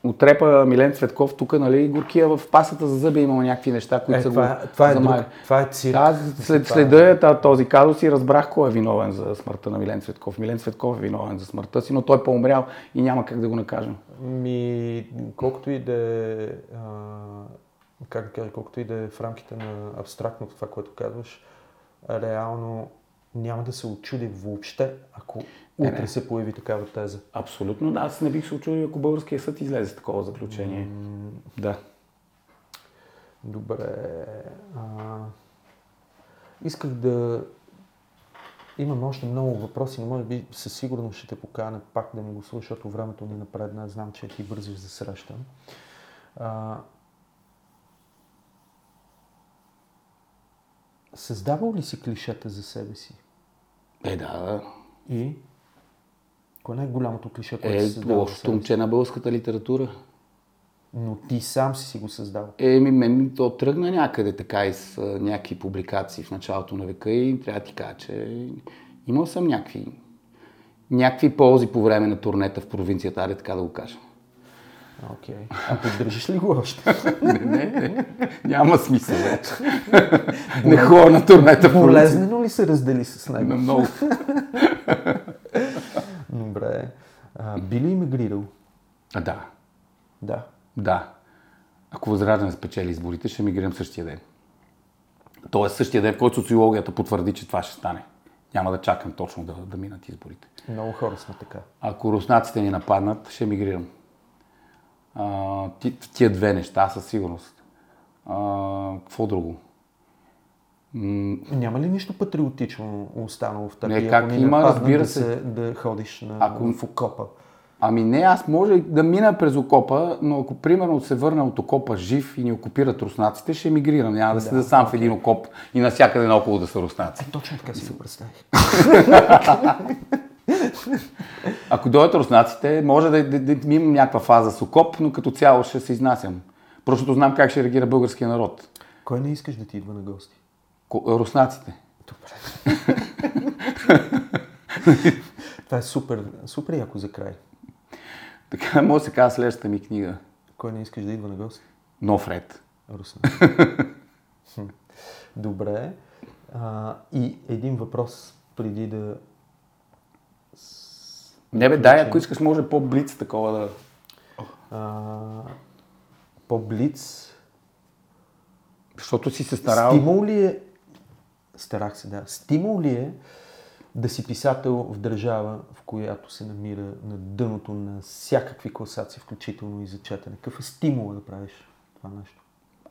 отрепа Милен Цветков тук, нали, горкия в пасата за зъби имал някакви неща, които е, са това, го това е замали. Друг, това е цирк. Да, след, следа този казус и разбрах кой е виновен за смъртта на Милен Цветков. Милен Цветков е виновен за смъртта си, но той е поумрял и няма как да го накажем. Ми, колкото и да е, как да кажа, колкото и да е в рамките на абстрактното това, което казваш, реално няма да се очуди въобще, ако утре не, не. се появи такава теза. Абсолютно, да. Аз не бих се очудил, ако българския съд излезе с такова заключение. М- да. Добре. А... Исках да... Имам още много въпроси, но може би със сигурност ще те поканя пак да ми го слушаш, защото времето ни напредна. Знам, че ти бързиш да срещам. А... Създавал ли си клишета за себе си? Е, да. И? Кое е най-голямото клише, което е, си създавал? Е, лошото момче на българската литература. Но ти сам си си го създавал? Е, ми, мен то тръгна някъде така и с някакви публикации в началото на века и трябва да ти кажа, че имал съм някакви, някакви ползи по време на турнета в провинцията, аре така да го кажа. Окей. Okay. А поддържиш ли го още? не, не, не. Няма смисъл. не хора на турнета в провинцията. Болезнено ли се раздели с него? На много. Добре. А, би ли имигрирал? А, да. Да. Да. Ако Възраждане спечели изборите, ще мигрирам същия ден. Тоест същия ден, в който социологията потвърди, че това ще стане. Няма да чакам точно да, да минат изборите. Много хора сме така. Ако руснаците ни нападнат, ще мигрирам. А, тия две неща със сигурност. А, какво друго? М- Няма ли нищо патриотично останало в тази? Не, как ако има, разбира се. Да, се, да ходиш на, ако... в окопа. Ами не, аз може да мина през окопа, но ако примерно се върна от окопа жив и ни окупират руснаците, ще емигрирам. Няма да, да седа сам в един окоп и навсякъде наоколо да са руснаци. Е, точно така си го представих. Ако дойдат руснаците, може да, да, да, да имам някаква фаза с окоп, но като цяло ще се изнасям. Просто знам как ще реагира българския народ. Кой не искаш да ти идва на гости? Ко- руснаците. Добре. Това е супер, супер яко за край. Така може да се казва следващата ми книга. Кой не искаш да идва на гости? Нов ред. Руснаци. Добре. А, и един въпрос преди да... Не бе, дай, ако искаш, може по-блиц такова да... А, по-блиц... Защото си се старал... Стимул ли е... Старах се, да. Стимул ли е да си писател в държава, в която се намира на дъното на всякакви класации, включително и за четене? Какъв е стимул да правиш това нещо?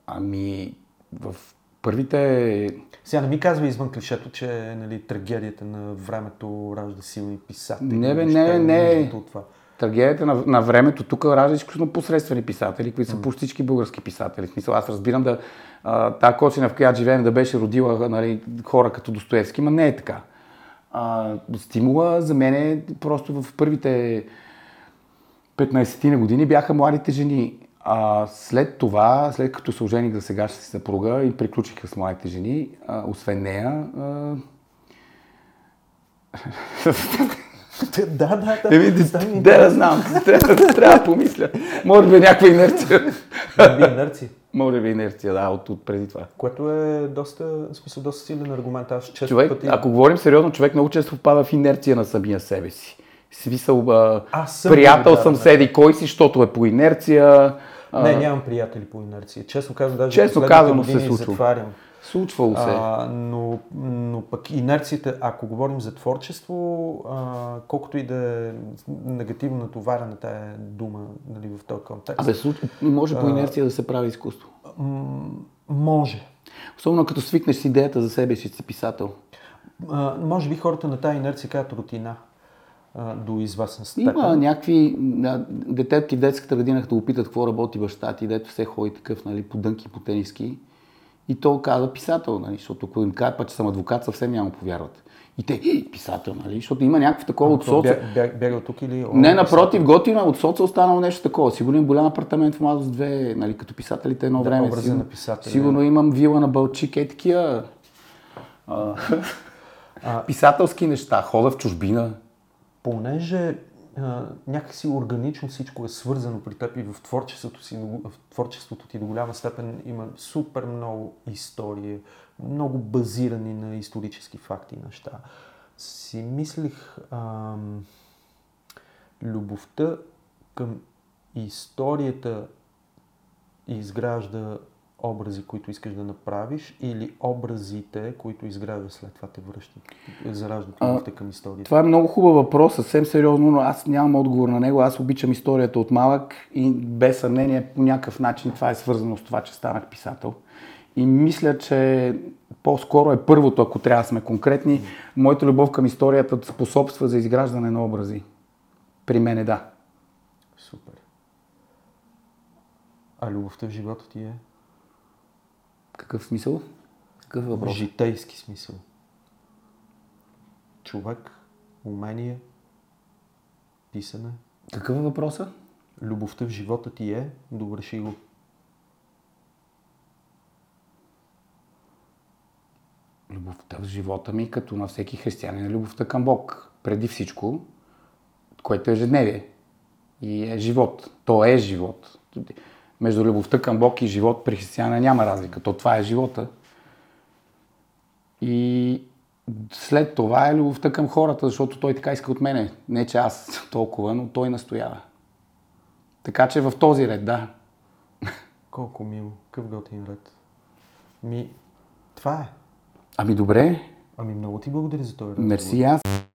Ами, в първите... Сега не ми казва извън клишето, че, нали, трагедията на времето ражда силни писатели. Не бе, не, не. Това. Трагедията на, на времето тук ражда изключително посредствени писатели, които са mm. почти всички български писатели. В смисъл, аз разбирам да тази кочина, в която живеем, да беше родила, нали, хора като Достоевски, но не е така. А, стимула за мен е просто в първите петнайсетте на години бяха младите жени. А след това, със като се ожених за сегашната си съпруга и приключиха с младите жени, а, освен нея... А... да, да, да. Еми, да, да, да, да, знам. Трябва да помисля. Може би някаква инерция. Може би инерция. Може би инерция, да, от, от преди това. Което е доста, смисъл, доста силен аргумент. Аз често човек, пъти... Ако говорим сериозно, човек много често впада в инерция на самия себе си. Смисъл, приятел съм, да, седи да. Кой си, защото е по инерция. Не, нямам приятели по инерция. Честно казвам, даже честно казано се случва. Случвало се. А, но, но пък инерцията, ако говорим за творчество, а, колкото и да е негативно натоварена тая дума, нали, в този контекст. Абе, случва, може а, по инерция да се прави изкуство? М- може. Особено като свикнеш с идеята за себе си, си писател. А, може би хората на тая инерция казват рутина. До известна степен. Има някакви... Детето ти в детската градина, като го питат какво работи баща ти, дето все ходи такъв, нали, по дънки, по тениски. И то казва писател, нали, защото ако им кажа, че съм адвокат, съвсем няма повярват. И те, писател, нали, защото има някакво такова от социал... Бягал тук или... Не, напротив, готино, от социал станало нещо такова. Сигурно им голям апартамент в Мазос две, нали, като писателите едно да, време. Сигурно, сигурно имам вила на Балчик, е такива... А... а... Писателски неща, хода в чужбина. Понеже а, някакси органично всичко е свързано при теб и в творчеството, си, в творчеството ти до голяма степен има супер много истории, много базирани на исторически факти неща, си мислих а, любовта към историята изгражда образи, които искаш да направиш, или образите, които изграждаш след това те връщат, зараждат любовта към историята? Това е много хубав въпрос, съвсем сериозно, но аз нямам отговор на него. Аз обичам историята от малък и без съмнение по някакъв начин това е свързано с това, че станах писател. И мисля, че по-скоро е първото, ако трябва да сме конкретни. Моята любов към историята способства за изграждане на образи. При мен е да. Супер. А любовта в живота ти е? Какъв смисъл? Какъв въпрос? Житейски смисъл. Човек, умение, писане. Какъв е въпросът? Любовта в живота ти е, довърши го. Любовта в живота ми, като на всеки християнин, е любовта към Бог. Преди всичко, което е ежедневие. И е живот. То е живот. Между любовта към Бог и живот при християна няма разлика. То това е живота. И след това е любовта към хората, защото той така иска от мене. Не, че аз толкова, но той настоява. Така че в този ред, да. Колко мило, къв готин ред. Ми, това е. Ами добре. Ами много ти благодаря за този ред. Мерси аз.